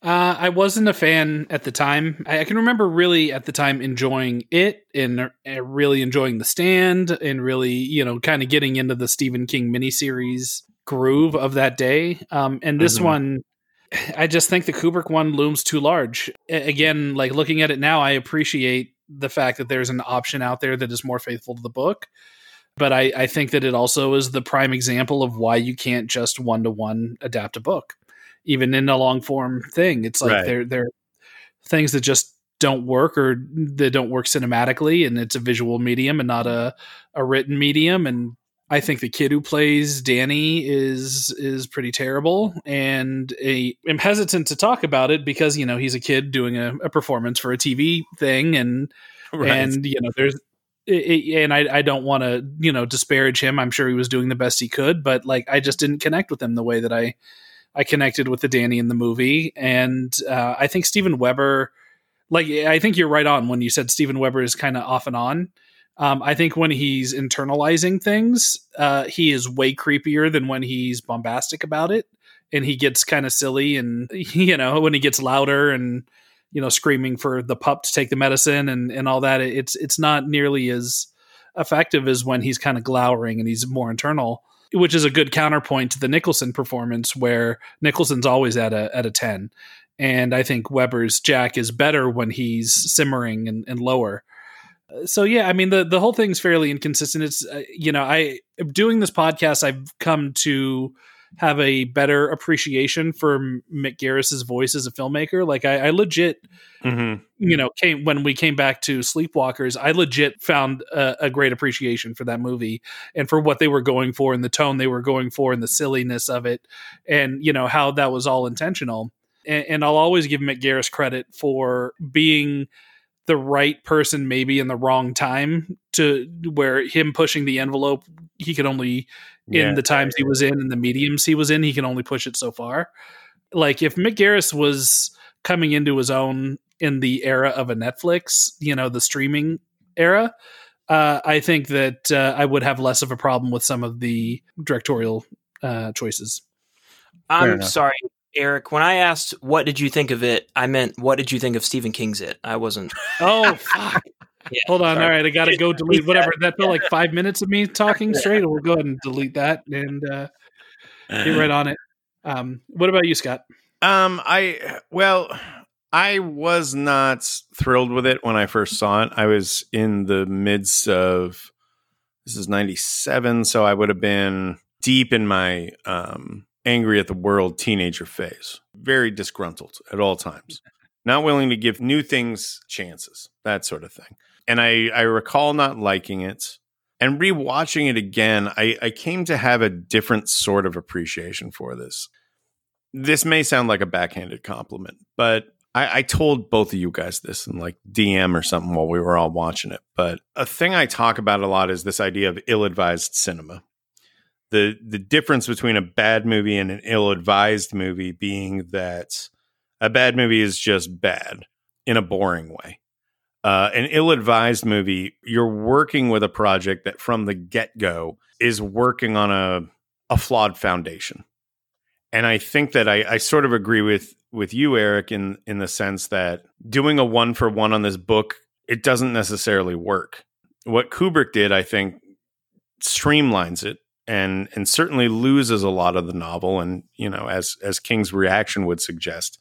I wasn't a fan at the time. I can remember really at the time enjoying it and really enjoying The Stand and really, you know, kind of getting into the Stephen King miniseries groove of that day. And this one... I just think the Kubrick one looms too large. Again, like looking at it now, I appreciate the fact that there's an option out there that is more faithful to the book. But I think that it also is the prime example of why you can't just one-to-one adapt a book, even in a long form thing. It's like there are things that just don't work or they don't work cinematically. And it's a visual medium and not a written medium. And I think the kid who plays Danny is pretty terrible, and I'm hesitant to talk about it because, you know, he's a kid doing a performance for a TV thing, and and you know I don't want to, you know, disparage him. I'm sure he was doing the best he could, but like I just didn't connect with him the way that I connected with the Danny in the movie, and I think Steven Weber, like I think you're right on when you said Steven Weber is kind of off and on. I think when he's internalizing things, he is way creepier than when he's bombastic about it. And he gets kind of silly and, you know, when he gets louder and, you know, screaming for the pup to take the medicine and all that, it's not nearly as effective as when he's kind of glowering and he's more internal, which is a good counterpoint to the Nicholson performance where Nicholson's always at a 10. And I think Weber's Jack is better when he's simmering and lower. So, yeah, I mean, the whole thing's fairly inconsistent. It's, you know, I doing this podcast, I've come to have a better appreciation for Mick Garris's voice as a filmmaker. Like I legit, you know, when we came back to Sleepwalkers, I legit found a great appreciation for that movie and for what they were going for and the tone they were going for and the silliness of it and, you know, how that was all intentional. And I'll always give Mick Garris credit for being the right person maybe in the wrong time to where him pushing the envelope, he could only in the times he was in and the mediums he was in, he can only push it so far. Like if Mick Garris was coming into his own in the era of a Netflix, you know, the streaming era, I think that I would have less of a problem with some of the directorial choices. I'm sorry, Eric, when I asked, what did you think of it? I meant, what did you think of Stephen King's It? I wasn't. Oh, fuck. Yeah, hold on. Sorry. All right. I got to go delete whatever. That felt like 5 minutes of me talking straight. We'll go ahead and delete that and get right on it. What about you, Scott? I, well, I was not thrilled with it when I first saw it. I was in the midst of, this is 97, so I would have been deep in my angry at the world teenager phase. Very disgruntled at all times. Not willing to give new things chances, that sort of thing. And I recall not liking it. And rewatching it again, I came to have a different sort of appreciation for this. This may sound like a backhanded compliment, but I told both of you guys this in like DM or something while we were all watching it. But a thing I talk about a lot is this idea of ill-advised cinema. The difference between a bad movie and an ill-advised movie being that a bad movie is just bad in a boring way. An ill-advised movie, you're working with a project that from the get-go is working on a flawed foundation. And I think that I sort of agree with you, Eric, in the sense that doing a one-for-one on this book, it doesn't necessarily work. What Kubrick did, I think, streamlines it and certainly loses a lot of the novel. And, you know, as King's reaction would suggest,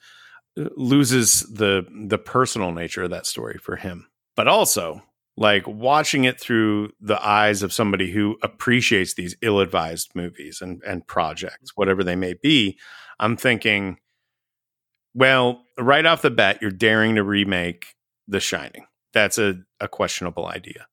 loses the personal nature of that story for him. But also, like, watching it through the eyes of somebody who appreciates these ill-advised movies and projects, whatever they may be, I'm thinking, well, right off the bat, you're daring to remake The Shining. That's a questionable idea.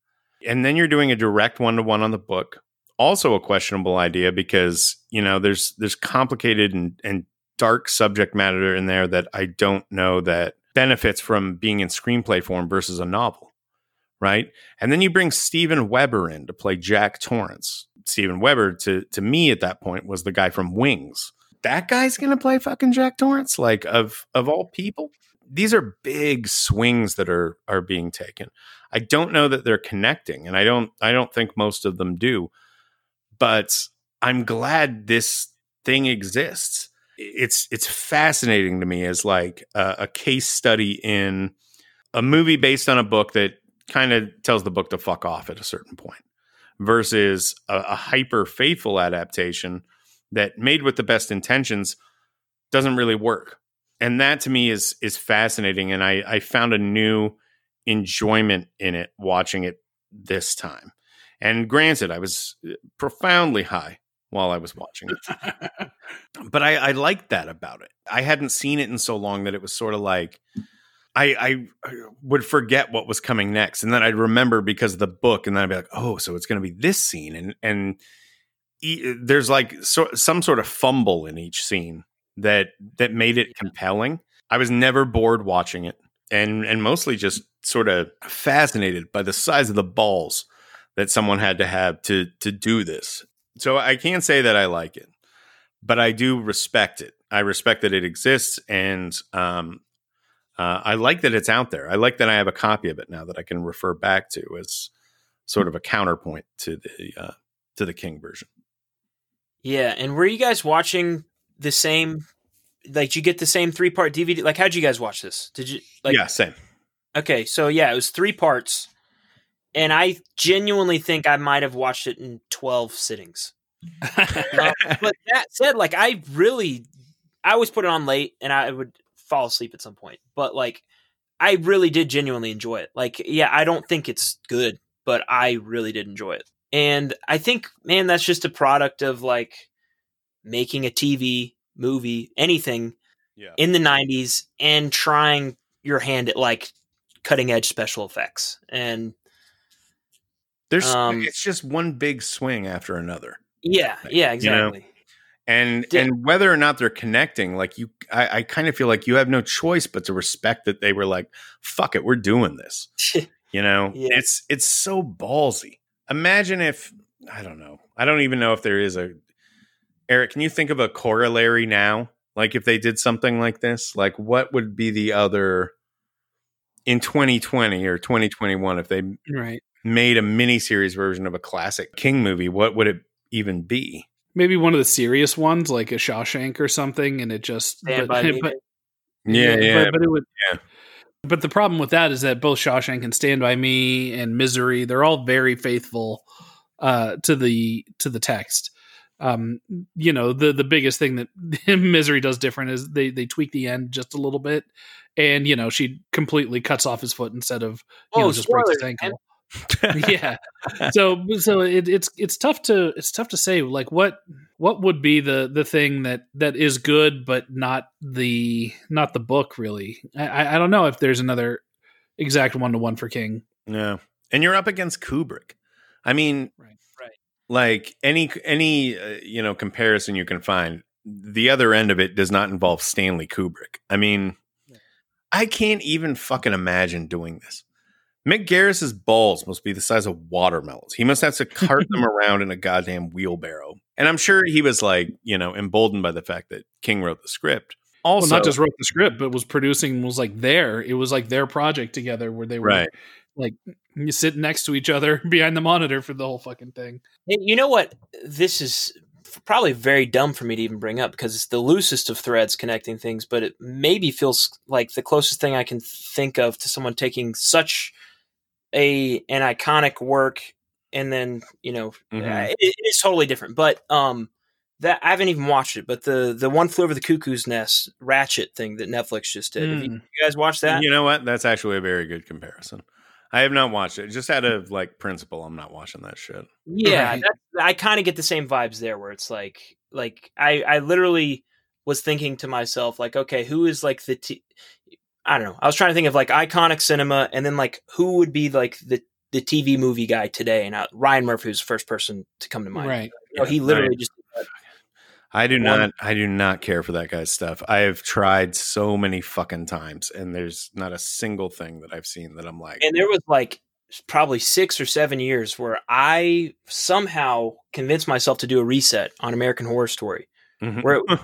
And then you're doing a direct one-to-one on the book. Also a questionable idea because, you know, there's complicated and dark subject matter in there that I don't know that benefits from being in screenplay form versus a novel, right? And then you bring Steven Weber in to play Jack Torrance. Steven Weber, to me at that point, was the guy from Wings. That guy's going to play fucking Jack Torrance, like of all people. These are big swings that are being taken. I don't know that they're connecting, and I don't think most of them do. But I'm glad this thing exists. It's fascinating to me as like a case study in a movie based on a book that kind of tells the book to fuck off at a certain point versus a hyper faithful adaptation that, made with the best intentions, doesn't really work. And that to me is fascinating. And I found a new enjoyment in it watching it this time. And granted, I was profoundly high while I was watching it. But I liked that about it. I hadn't seen it in so long that it was sort of like I would forget what was coming next. And then I'd remember because of the book. And then I'd be like, oh, so it's going to be this scene. And there's like some sort of fumble in each scene that made it compelling. I was never bored watching it. And mostly just sort of fascinated by the size of the balls that someone had to have to do this. So I can't say that I like it, but I do respect it. I respect that it exists, and I like that it's out there. I like that I have a copy of it now that I can refer back to as sort of a counterpoint to the King version. Yeah, and were you guys watching the same? Like, did you get the same 3-part DVD? Like, how'd you guys watch this? Did you? Like, yeah, same. Okay, so yeah, it was 3 parts. And I genuinely think I might have watched it in 12 sittings. But that said, like, I always put it on late and I would fall asleep at some point. But like, I really did genuinely enjoy it. Like, yeah, I don't think it's good, but I really did enjoy it. And I think, man, that's just a product of like making a TV movie, anything in the 90s and trying your hand at like cutting edge special effects. And there's it's just one big swing after another. Yeah, like, yeah, exactly. You know? And whether or not they're connecting, like I kind of feel like you have no choice but to respect that they were like, fuck it, we're doing this. You know, it's so ballsy. Imagine if, I don't know. I don't even know if there is Eric, can you think of a corollary now? Like if they did something like this, like what would be the other in 2020 or 2021 if they made a miniseries version of a classic King movie, what would it even be? Maybe one of the serious ones, like a Shawshank or something, and it just... But the problem with that is that both Shawshank and Stand By Me and Misery, they're all very faithful to the text. You know, the biggest thing that Misery does different is they tweak the end just a little bit, and you know, she completely cuts off his foot instead of just breaks his ankle. Yeah. So it's tough to say, like, what would be the thing that is good but not the book, really. I don't know if there's another exact 1-to-1 for King. No. And you're up against Kubrick. I mean, right. Like any comparison you can find, the other end of it does not involve Stanley Kubrick. I mean, yeah. I can't even fucking imagine doing this. Mick Garris's balls must be the size of watermelons. He must have to cart them around in a goddamn wheelbarrow. And I'm sure he was emboldened by the fact that King wrote the script. Also, not just wrote the script, but was producing, was their project together where they were you sit next to each other behind the monitor for the whole fucking thing. You know what? This is probably very dumb for me to even bring up because it's the loosest of threads connecting things, but it maybe feels like the closest thing I can think of to someone taking such an iconic work and then, it is totally different. But that I haven't even watched it, but the One Flew Over the Cuckoo's Nest Ratchet thing that Netflix just did. Have you guys watched that? You know what? That's actually a very good comparison. I have not watched it. Just out of principle, I'm not watching that shit. Yeah, right. I kind of get the same vibes there, where it's like I literally was thinking to myself, okay, who is I don't know. I was trying to think of iconic cinema, and then who would be the TV movie guy today? And Ryan Murphy was the first person to come to mind. Right? He literally just. I do not care for that guy's stuff. I have tried so many fucking times, and there's not a single thing that I've seen that I'm like. And there was probably 6 or 7 years where I somehow convinced myself to do a reset on American Horror Story, where I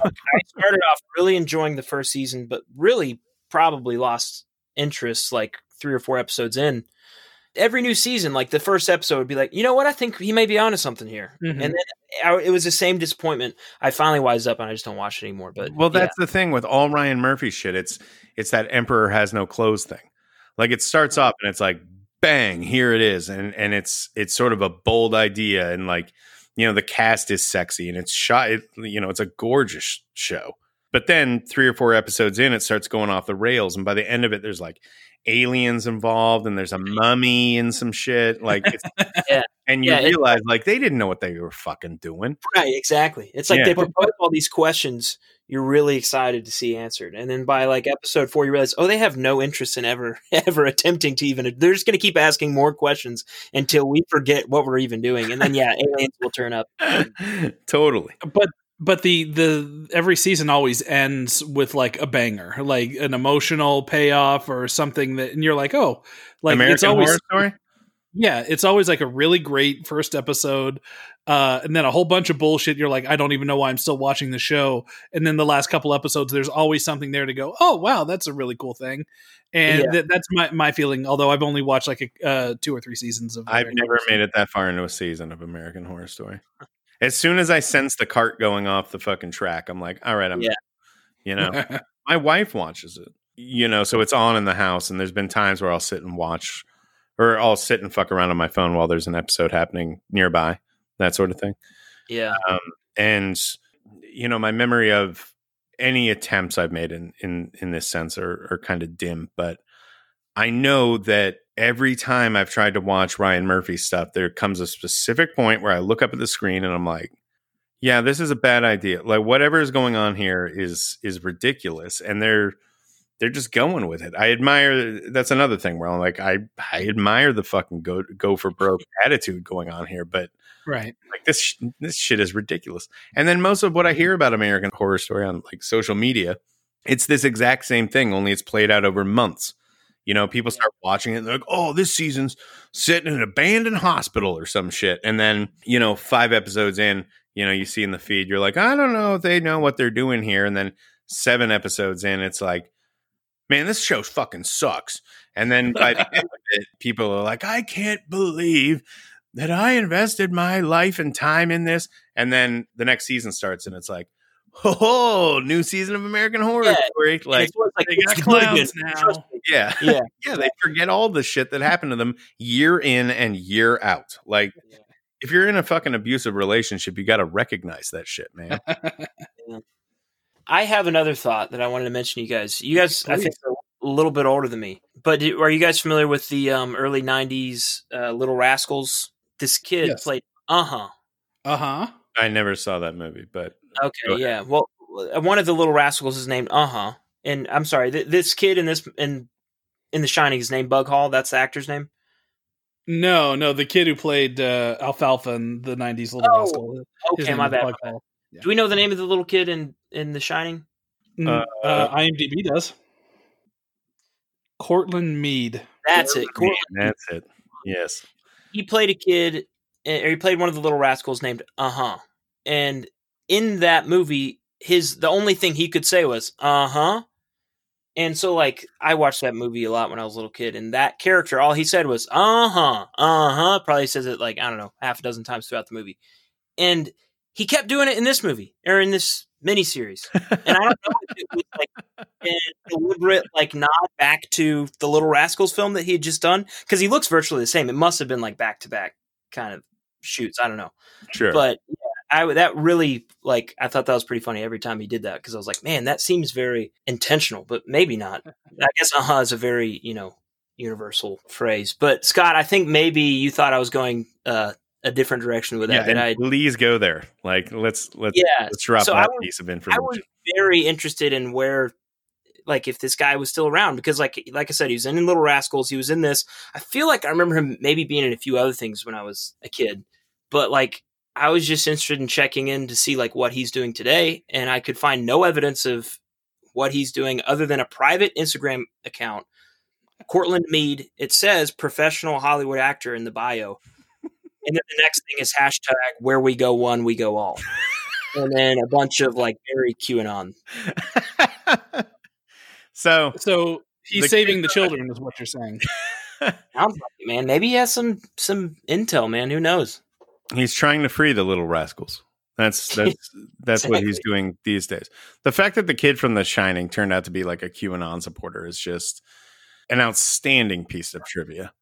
started off really enjoying the first season, but really probably lost interest 3 or 4 episodes in. Every new season, the first episode would be you know what? I think he may be onto something here. Mm-hmm. And then it was the same disappointment. I finally wised up and I just don't watch it anymore. But that's the thing with all Ryan Murphy shit. It's that Emperor Has No Clothes thing. It starts off and it's bang, here it is. And it's sort of a bold idea. And the cast is sexy and it's shot. It's a gorgeous show. But then 3 or 4 episodes in, it starts going off the rails. And by the end of it, there's aliens involved and there's a mummy and some shit and you realize they didn't know what they were fucking doing. Right, exactly. It's they propose all these questions you're really excited to see answered, and then by episode 4 you realize, oh, they have no interest in ever attempting to even, they're just going to keep asking more questions until we forget what we're even doing, and then aliens will turn up. Totally. But the every season always ends with a banger, an emotional payoff or something that, and you're oh, American it's always Horror Story. Yeah, it's always a really great first episode, and then a whole bunch of bullshit. You're I don't even know why I'm still watching the show. And then the last couple episodes, there's always something there to go, oh wow, that's a really cool thing. And that's my feeling. Although I've only watched 2 or 3 seasons of. American I've never Horror made Story. It that far into a season of American Horror Story. As soon as I sense the cart going off the fucking track, I'm all right, I'm, my wife watches it, so it's on in the house. And there's been times where I'll sit and watch, or I'll sit and fuck around on my phone while there's an episode happening nearby, that sort of thing. Yeah. My memory of any attempts I've made in this sense are kind of dim, but I know that every time I've tried to watch Ryan Murphy stuff, there comes a specific point where I look up at the screen and I'm yeah, this is a bad idea. Whatever is going on here is ridiculous. And they're just going with it. I admire. That's another thing where I'm I admire the fucking go for broke attitude going on here. But right. This shit is ridiculous. And then most of what I hear about American Horror Story on social media, it's this exact same thing, only it's played out over months. People start watching it and they're oh, this season's set in an abandoned hospital or some shit. And then, 5 episodes in, you see in the feed, you're I don't know if they know what they're doing here. And then 7 episodes in, it's man, this show fucking sucks. And then by the end of it, people are I can't believe that I invested my life and time in this. And then the next season starts and it's oh, new season of American Horror Story. They got clowns now. Yeah. Yeah. They forget all the shit that happened to them year in and year out. If you're in a fucking abusive relationship, you got to recognize that shit, man. I have another thought that I wanted to mention to you guys. You guys, please. I think, are a little bit older than me, but are you guys familiar with the early 90s Little Rascals? This kid played I never saw that movie, but... Okay, yeah. Well, one of the Little Rascals is named And I'm sorry, this kid in The Shining is named Bug Hall. That's the actor's name? No, the kid who played Alfalfa in the 90s Little Rascal. Okay, my bad. Yeah. Do we know the name of the little kid in The Shining? IMDb does. Cortland Mead. That's it. Yes. He played a kid, or he played one of the Little Rascals named And in that movie, the only thing he could say was And so, like, I watched that movie a lot when I was a little kid, and that character, all he said was, probably says it, like, I don't know, half a dozen times throughout the movie. And he kept doing it in this movie, or in this miniseries. And I don't know if it was, like, a deliberate, like, nod back to the Little Rascals film that he had just done, because he looks virtually the same. It must have been, like, back-to-back kind of shoots. I don't know. Sure. But that really, like, I thought that was pretty funny every time he did that, because I was like, man, that seems very intentional, but maybe not. I guess is a very, universal phrase. But, Scott, I think maybe you thought I was going a different direction with that. Yeah, please go there. Like, let's drop that piece of information. I was very interested in where, like, if this guy was still around, because, like I said, he was in Little Rascals. He was in this. I feel like I remember him maybe being in a few other things when I was a kid. But, like, I was just interested in checking in to see, like, what he's doing today, and I could find no evidence of what he's doing other than a private Instagram account. Cortland Mead, it says professional Hollywood actor in the bio. And then the next thing is hashtag where we go one, we go all. And then a bunch of, like, very QAnon. So he's saving the children is what you're saying. Sounds like it, man. Maybe he has some intel, man. Who knows? He's trying to free the Little Rascals. That's exactly what he's doing these days. The fact that the kid from The Shining turned out to be, like, a QAnon supporter is just an outstanding piece of trivia.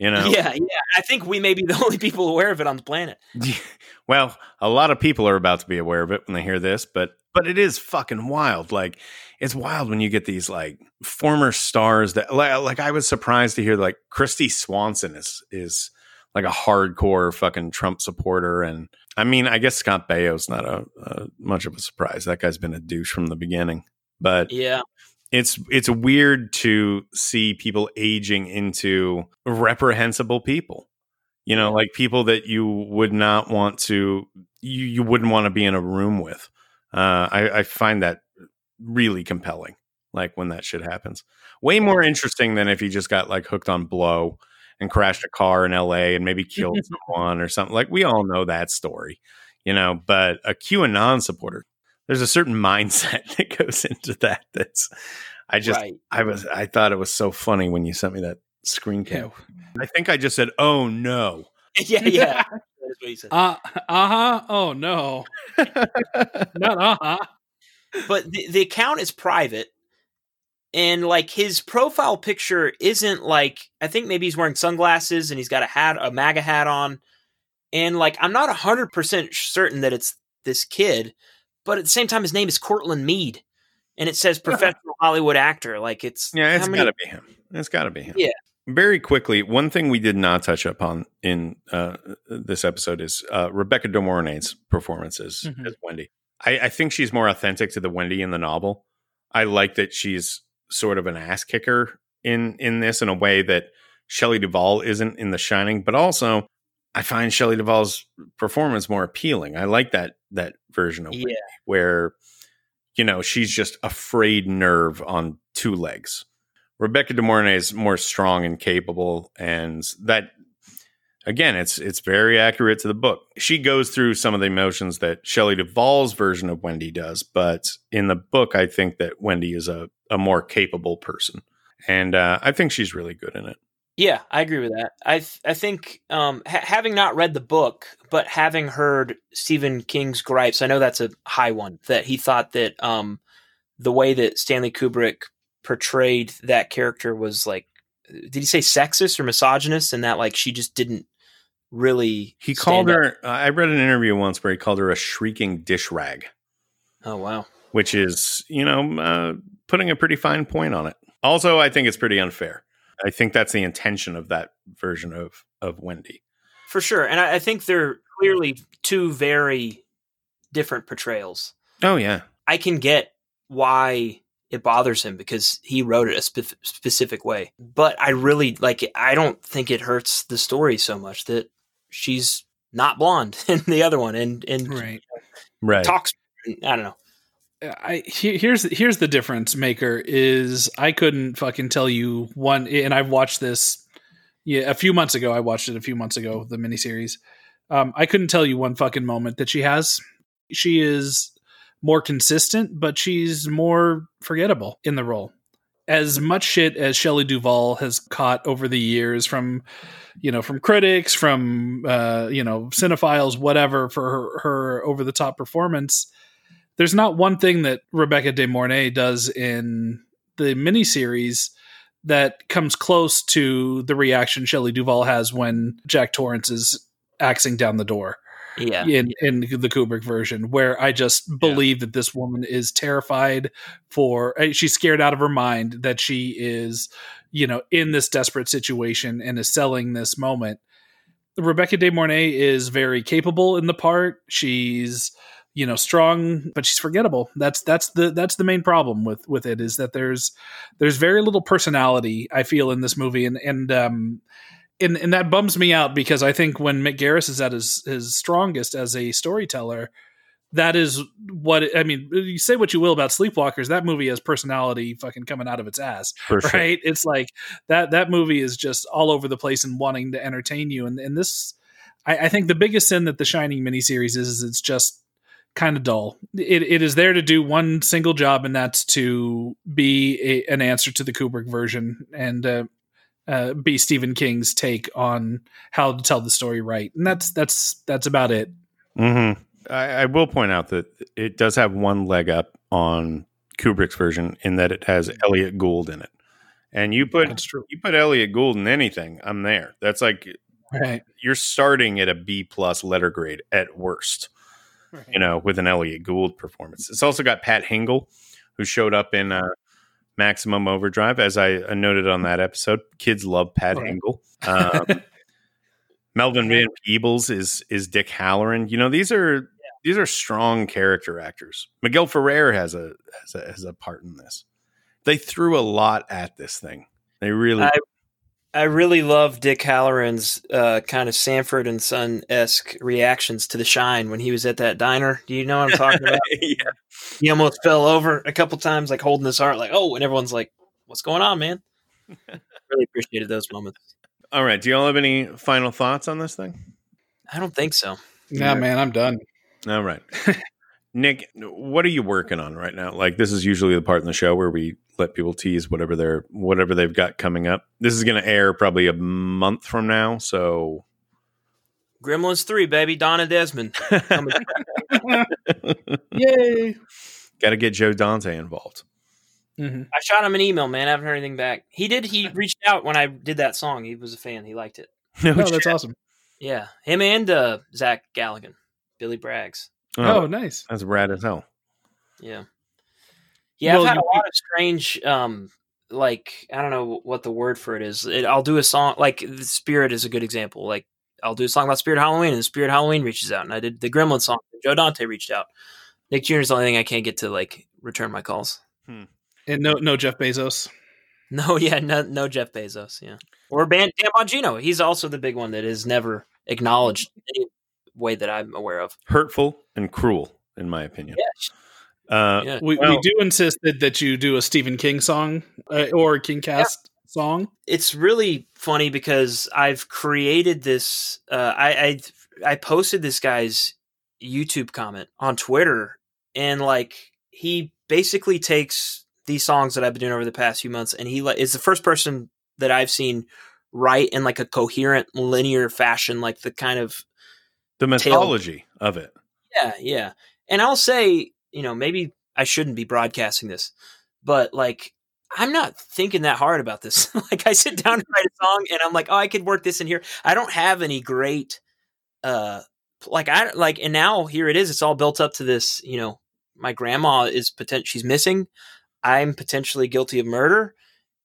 You know? Yeah. I think we may be the only people aware of it on the planet. Well, a lot of people are about to be aware of it when they hear this, but it is fucking wild. Like, it's wild when you get these, like, former stars that, like I was surprised to hear, like, Christy Swanson is like a hardcore fucking Trump supporter. And I mean, I guess Scott Baio's not much of a surprise. That guy's been a douche from the beginning, but yeah, it's weird to see people aging into reprehensible people, you know, like people that you would not want to, you wouldn't want to be in a room with. I find that really compelling. Like, when that shit happens, way more interesting than if you just got, like, hooked on blow and crashed a car in LA and maybe killed someone or something. Like, we all know that story, you know, but a QAnon supporter, there's a certain mindset that goes into that. I thought it was so funny when you sent me that screen cap. I think I just said, oh no. Yeah. That's what you said. Oh no. Not But the account is private. And, like, his profile picture isn't, like, I think maybe he's wearing sunglasses and he's got a MAGA hat on. And, like, I'm not 100% certain that it's this kid, but at the same time, his name is Cortland Mead. And it says professional Hollywood actor. Like, it's... Yeah, it's got to be him. Yeah. Very quickly, one thing we did not touch upon in this episode is Rebecca DeMornay's performances as Wendy. I think she's more authentic to the Wendy in the novel. I like that she's sort of an ass kicker in this, in a way that Shelley Duvall isn't in The Shining, but also I find Shelley Duvall's performance more appealing. I like that version of Wendy, where, you know, she's just a frayed nerve on two legs. Rebecca De Mornay is more strong and capable, and that, again, it's very accurate to the book. She goes through some of the emotions that Shelley Duvall's version of Wendy does, but in the book, I think that Wendy is a more capable person, and I think she's really good in it. Yeah, I agree with that. I think having not read the book, but having heard Stephen King's gripes, I know that's a high one, that he thought that the way that Stanley Kubrick portrayed that character was, like, did he say sexist or misogynist? And that, like, she just didn't really. He called her. I read an interview once where he called her a shrieking dish rag. Oh, wow. Which is, you know, putting a pretty fine point on it. Also, I think it's pretty unfair. I think that's the intention of that version of Wendy. For sure. And I think they're clearly two very different portrayals. Oh, yeah. I can get why it bothers him because he wrote it a specific way. But I really like, I don't think it hurts the story so much that she's not blonde in the other one and right. Right. Talks. I don't know. Here's the difference maker is I couldn't fucking tell you one. And I've watched this a few months ago, the miniseries. I couldn't tell you one fucking moment that she has. She is more consistent, but she's more forgettable in the role. As much shit as Shelley Duvall has caught over the years from critics, from, cinephiles, whatever, for her over the top performance. There's not one thing that Rebecca DeMornay does in the miniseries that comes close to the reaction Shelley Duvall has when Jack Torrance is axing down the door. Yeah. In the Kubrick version, where I just believe that this woman is terrified she's scared out of her mind that she is, in this desperate situation and is selling this moment. Rebecca De Mornay is very capable in the part. She's, strong, but she's forgettable. That's the main problem with it is that there's very little personality I feel in this movie. And that bums me out because I think when Mick Garris is at his strongest as a storyteller, that is you say what you will about Sleepwalkers. That movie has personality fucking coming out of its ass, for right? Sure. It's like that movie is just all over the place and wanting to entertain you. And this, I think the biggest sin that the Shining miniseries is it's just kind of dull. It is there to do one single job, and that's to be an answer to the Kubrick version. And, be Stephen King's take on how to tell the story right. And that's about it. Mm-hmm. I will point out that it does have one leg up on Kubrick's version in that it has Elliot Gould in it. And you put Elliot Gould in anything, I'm there. That's like right. You're starting at a B+ letter grade at worst, right. With an Elliot Gould performance. It's also got Pat Hingle, who showed up in... Maximum Overdrive, as I noted on that episode. Kids love Pat Hingle. Melvin Van Peebles is Dick Halloran. These are strong character actors. Miguel Ferrer has a part in this. They threw a lot at this thing. They really. I really love Dick Halloran's kind of Sanford and Son-esque reactions to The Shine when he was at that diner. Do you know what I'm talking about? Yeah. He almost fell over a couple times, like holding his heart, like, oh, and everyone's like, what's going on, man? Really appreciated those moments. All right. Do you all have any final thoughts on this thing? I don't think so. Nah, man, I'm done. All right. Nick, what are you working on right now? Like, this is usually the part in the show where we let people tease whatever they've got coming up. This is going to air probably a month from now. So, Gremlins 3, baby, Donna Desmond. Yay! Got to get Joe Dante involved. Mm-hmm. I shot him an email, man. I haven't heard anything back. He reached out when I did that song. He was a fan. He liked it. No, that's awesome. Yeah, him and Zach Galligan, Billy Braggs. Oh, nice. That's rad as hell. Yeah. Yeah, well, I've had a lot of strange, I don't know what the word for it is. I'll do a song, like, Spirit is a good example. Like, I'll do a song about Spirit Halloween, and Spirit Halloween reaches out. And I did the Gremlin song. Joe Dante reached out. Nick Jr. is the only thing I can't get to, like, return my calls. Hmm. And no Jeff Bezos? No Jeff Bezos, yeah. Or Dan Bongino. He's also the big one that is never acknowledged in any way that I'm aware of. Hurtful and cruel, in my opinion. Yeah. Yeah. We do insist that you do a Stephen King song or KingCast song. It's really funny because I've created this. I posted this guy's YouTube comment on Twitter, and like he basically takes these songs that I've been doing over the past few months, and he is the first person that I've seen write in like a coherent, linear fashion, like the kind of the mythology of it. Yeah, yeah, and I'll say. Maybe I shouldn't be broadcasting this, but like I'm not thinking that hard about this. Like, I sit down and write a song and I'm like, oh, I could work this in here. I don't have any great, and now here it is. It's all built up to this, you know, my grandma is she's missing. I'm potentially guilty of murder.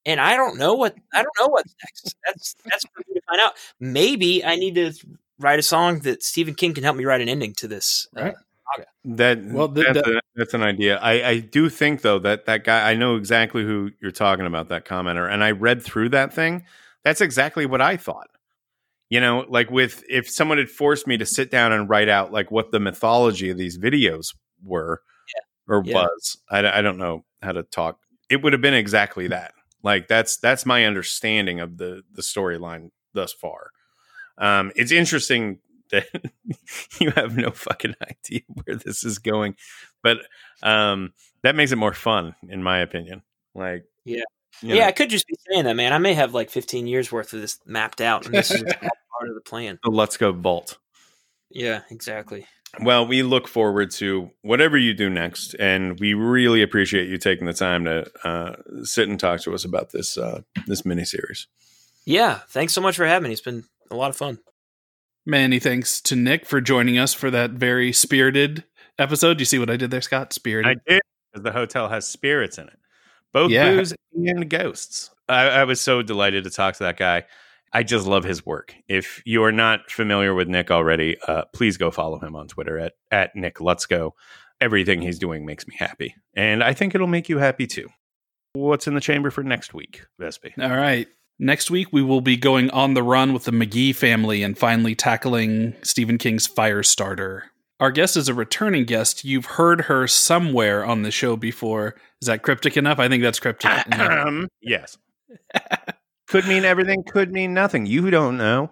And I don't know what's next. That's for me to find out. Maybe I need to write a song that Stephen King can help me write an ending to this. Right. That's an idea. I do think, though, that guy, I know exactly who you're talking about, that commenter, and I read through that thing. That's exactly what I thought. You know, like, with if someone had forced me to sit down and write out like what the mythology of these videos were was, I don't know how to talk. It would have been exactly that. Like, that's my understanding of the storyline thus far. It's interesting that you have no fucking idea where this is going, but that makes it more fun, in my opinion. Like, I could just be saying that, man. I may have like 15 years worth of this mapped out, and this is all part of the plan. The Lutsko vault. Yeah, exactly. Well, we look forward to whatever you do next, and we really appreciate you taking the time to sit and talk to us about this this miniseries. Yeah, thanks so much for having me. It's been a lot of fun. Many thanks to Nick for joining us for that very spirited episode. You see what I did there, Scott? Spirited. I did, because the hotel has spirits in it. Both booze and ghosts. I was so delighted to talk to that guy. I just love his work. If you are not familiar with Nick already, please go follow him on Twitter at Nick Lutsko. Everything he's doing makes me happy. And I think it'll make you happy too. What's in the chamber for next week, Vespi? All right. Next week, we will be going on the run with the McGee family and finally tackling Stephen King's Firestarter. Our guest is a returning guest. You've heard her somewhere on the show before. Is that cryptic enough? I think that's cryptic. Yes. Could mean everything, could mean nothing. You don't know.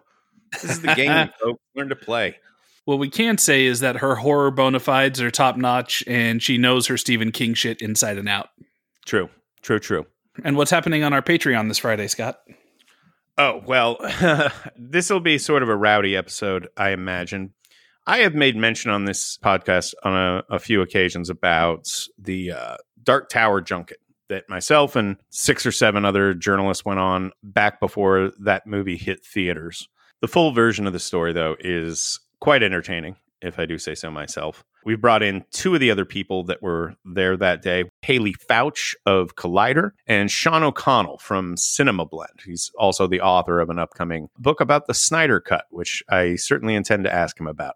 This is the game folks. Learn to play. What we can say is that her horror bona fides are top notch, and she knows her Stephen King shit inside and out. True. And what's happening on our Patreon this Friday, Scott? Oh, well, this will be sort of a rowdy episode, I imagine. I have made mention on this podcast on a few occasions about the Dark Tower junket that myself and 6 or 7 other journalists went on back before that movie hit theaters. The full version of the story, though, is quite entertaining, if I do say so myself. We brought in 2 of the other people that were there that day, Haley Fouch of Collider and Sean O'Connell from Cinema Blend. He's also the author of an upcoming book about the Snyder Cut, which I certainly intend to ask him about.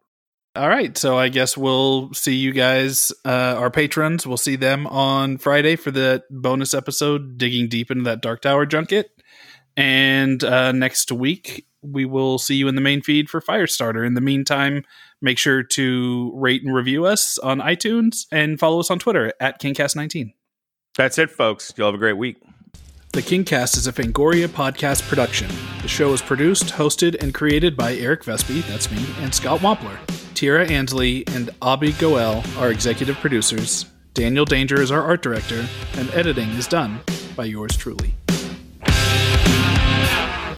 All right, so I guess we'll see you guys, our patrons. We'll see them on Friday for the bonus episode, digging deep into that Dark Tower junket. And next week, we will see you in the main feed for Firestarter. In the meantime, make sure to rate and review us on iTunes and follow us on Twitter at KingCast19. That's it, folks. Y'all have a great week. The KingCast is a Fangoria podcast production. The show is produced, hosted, and created by Eric Vespi, that's me, and Scott Wampler. Tira Ansley and Abhi Goel are executive producers. Daniel Danger is our art director, and editing is done by yours truly.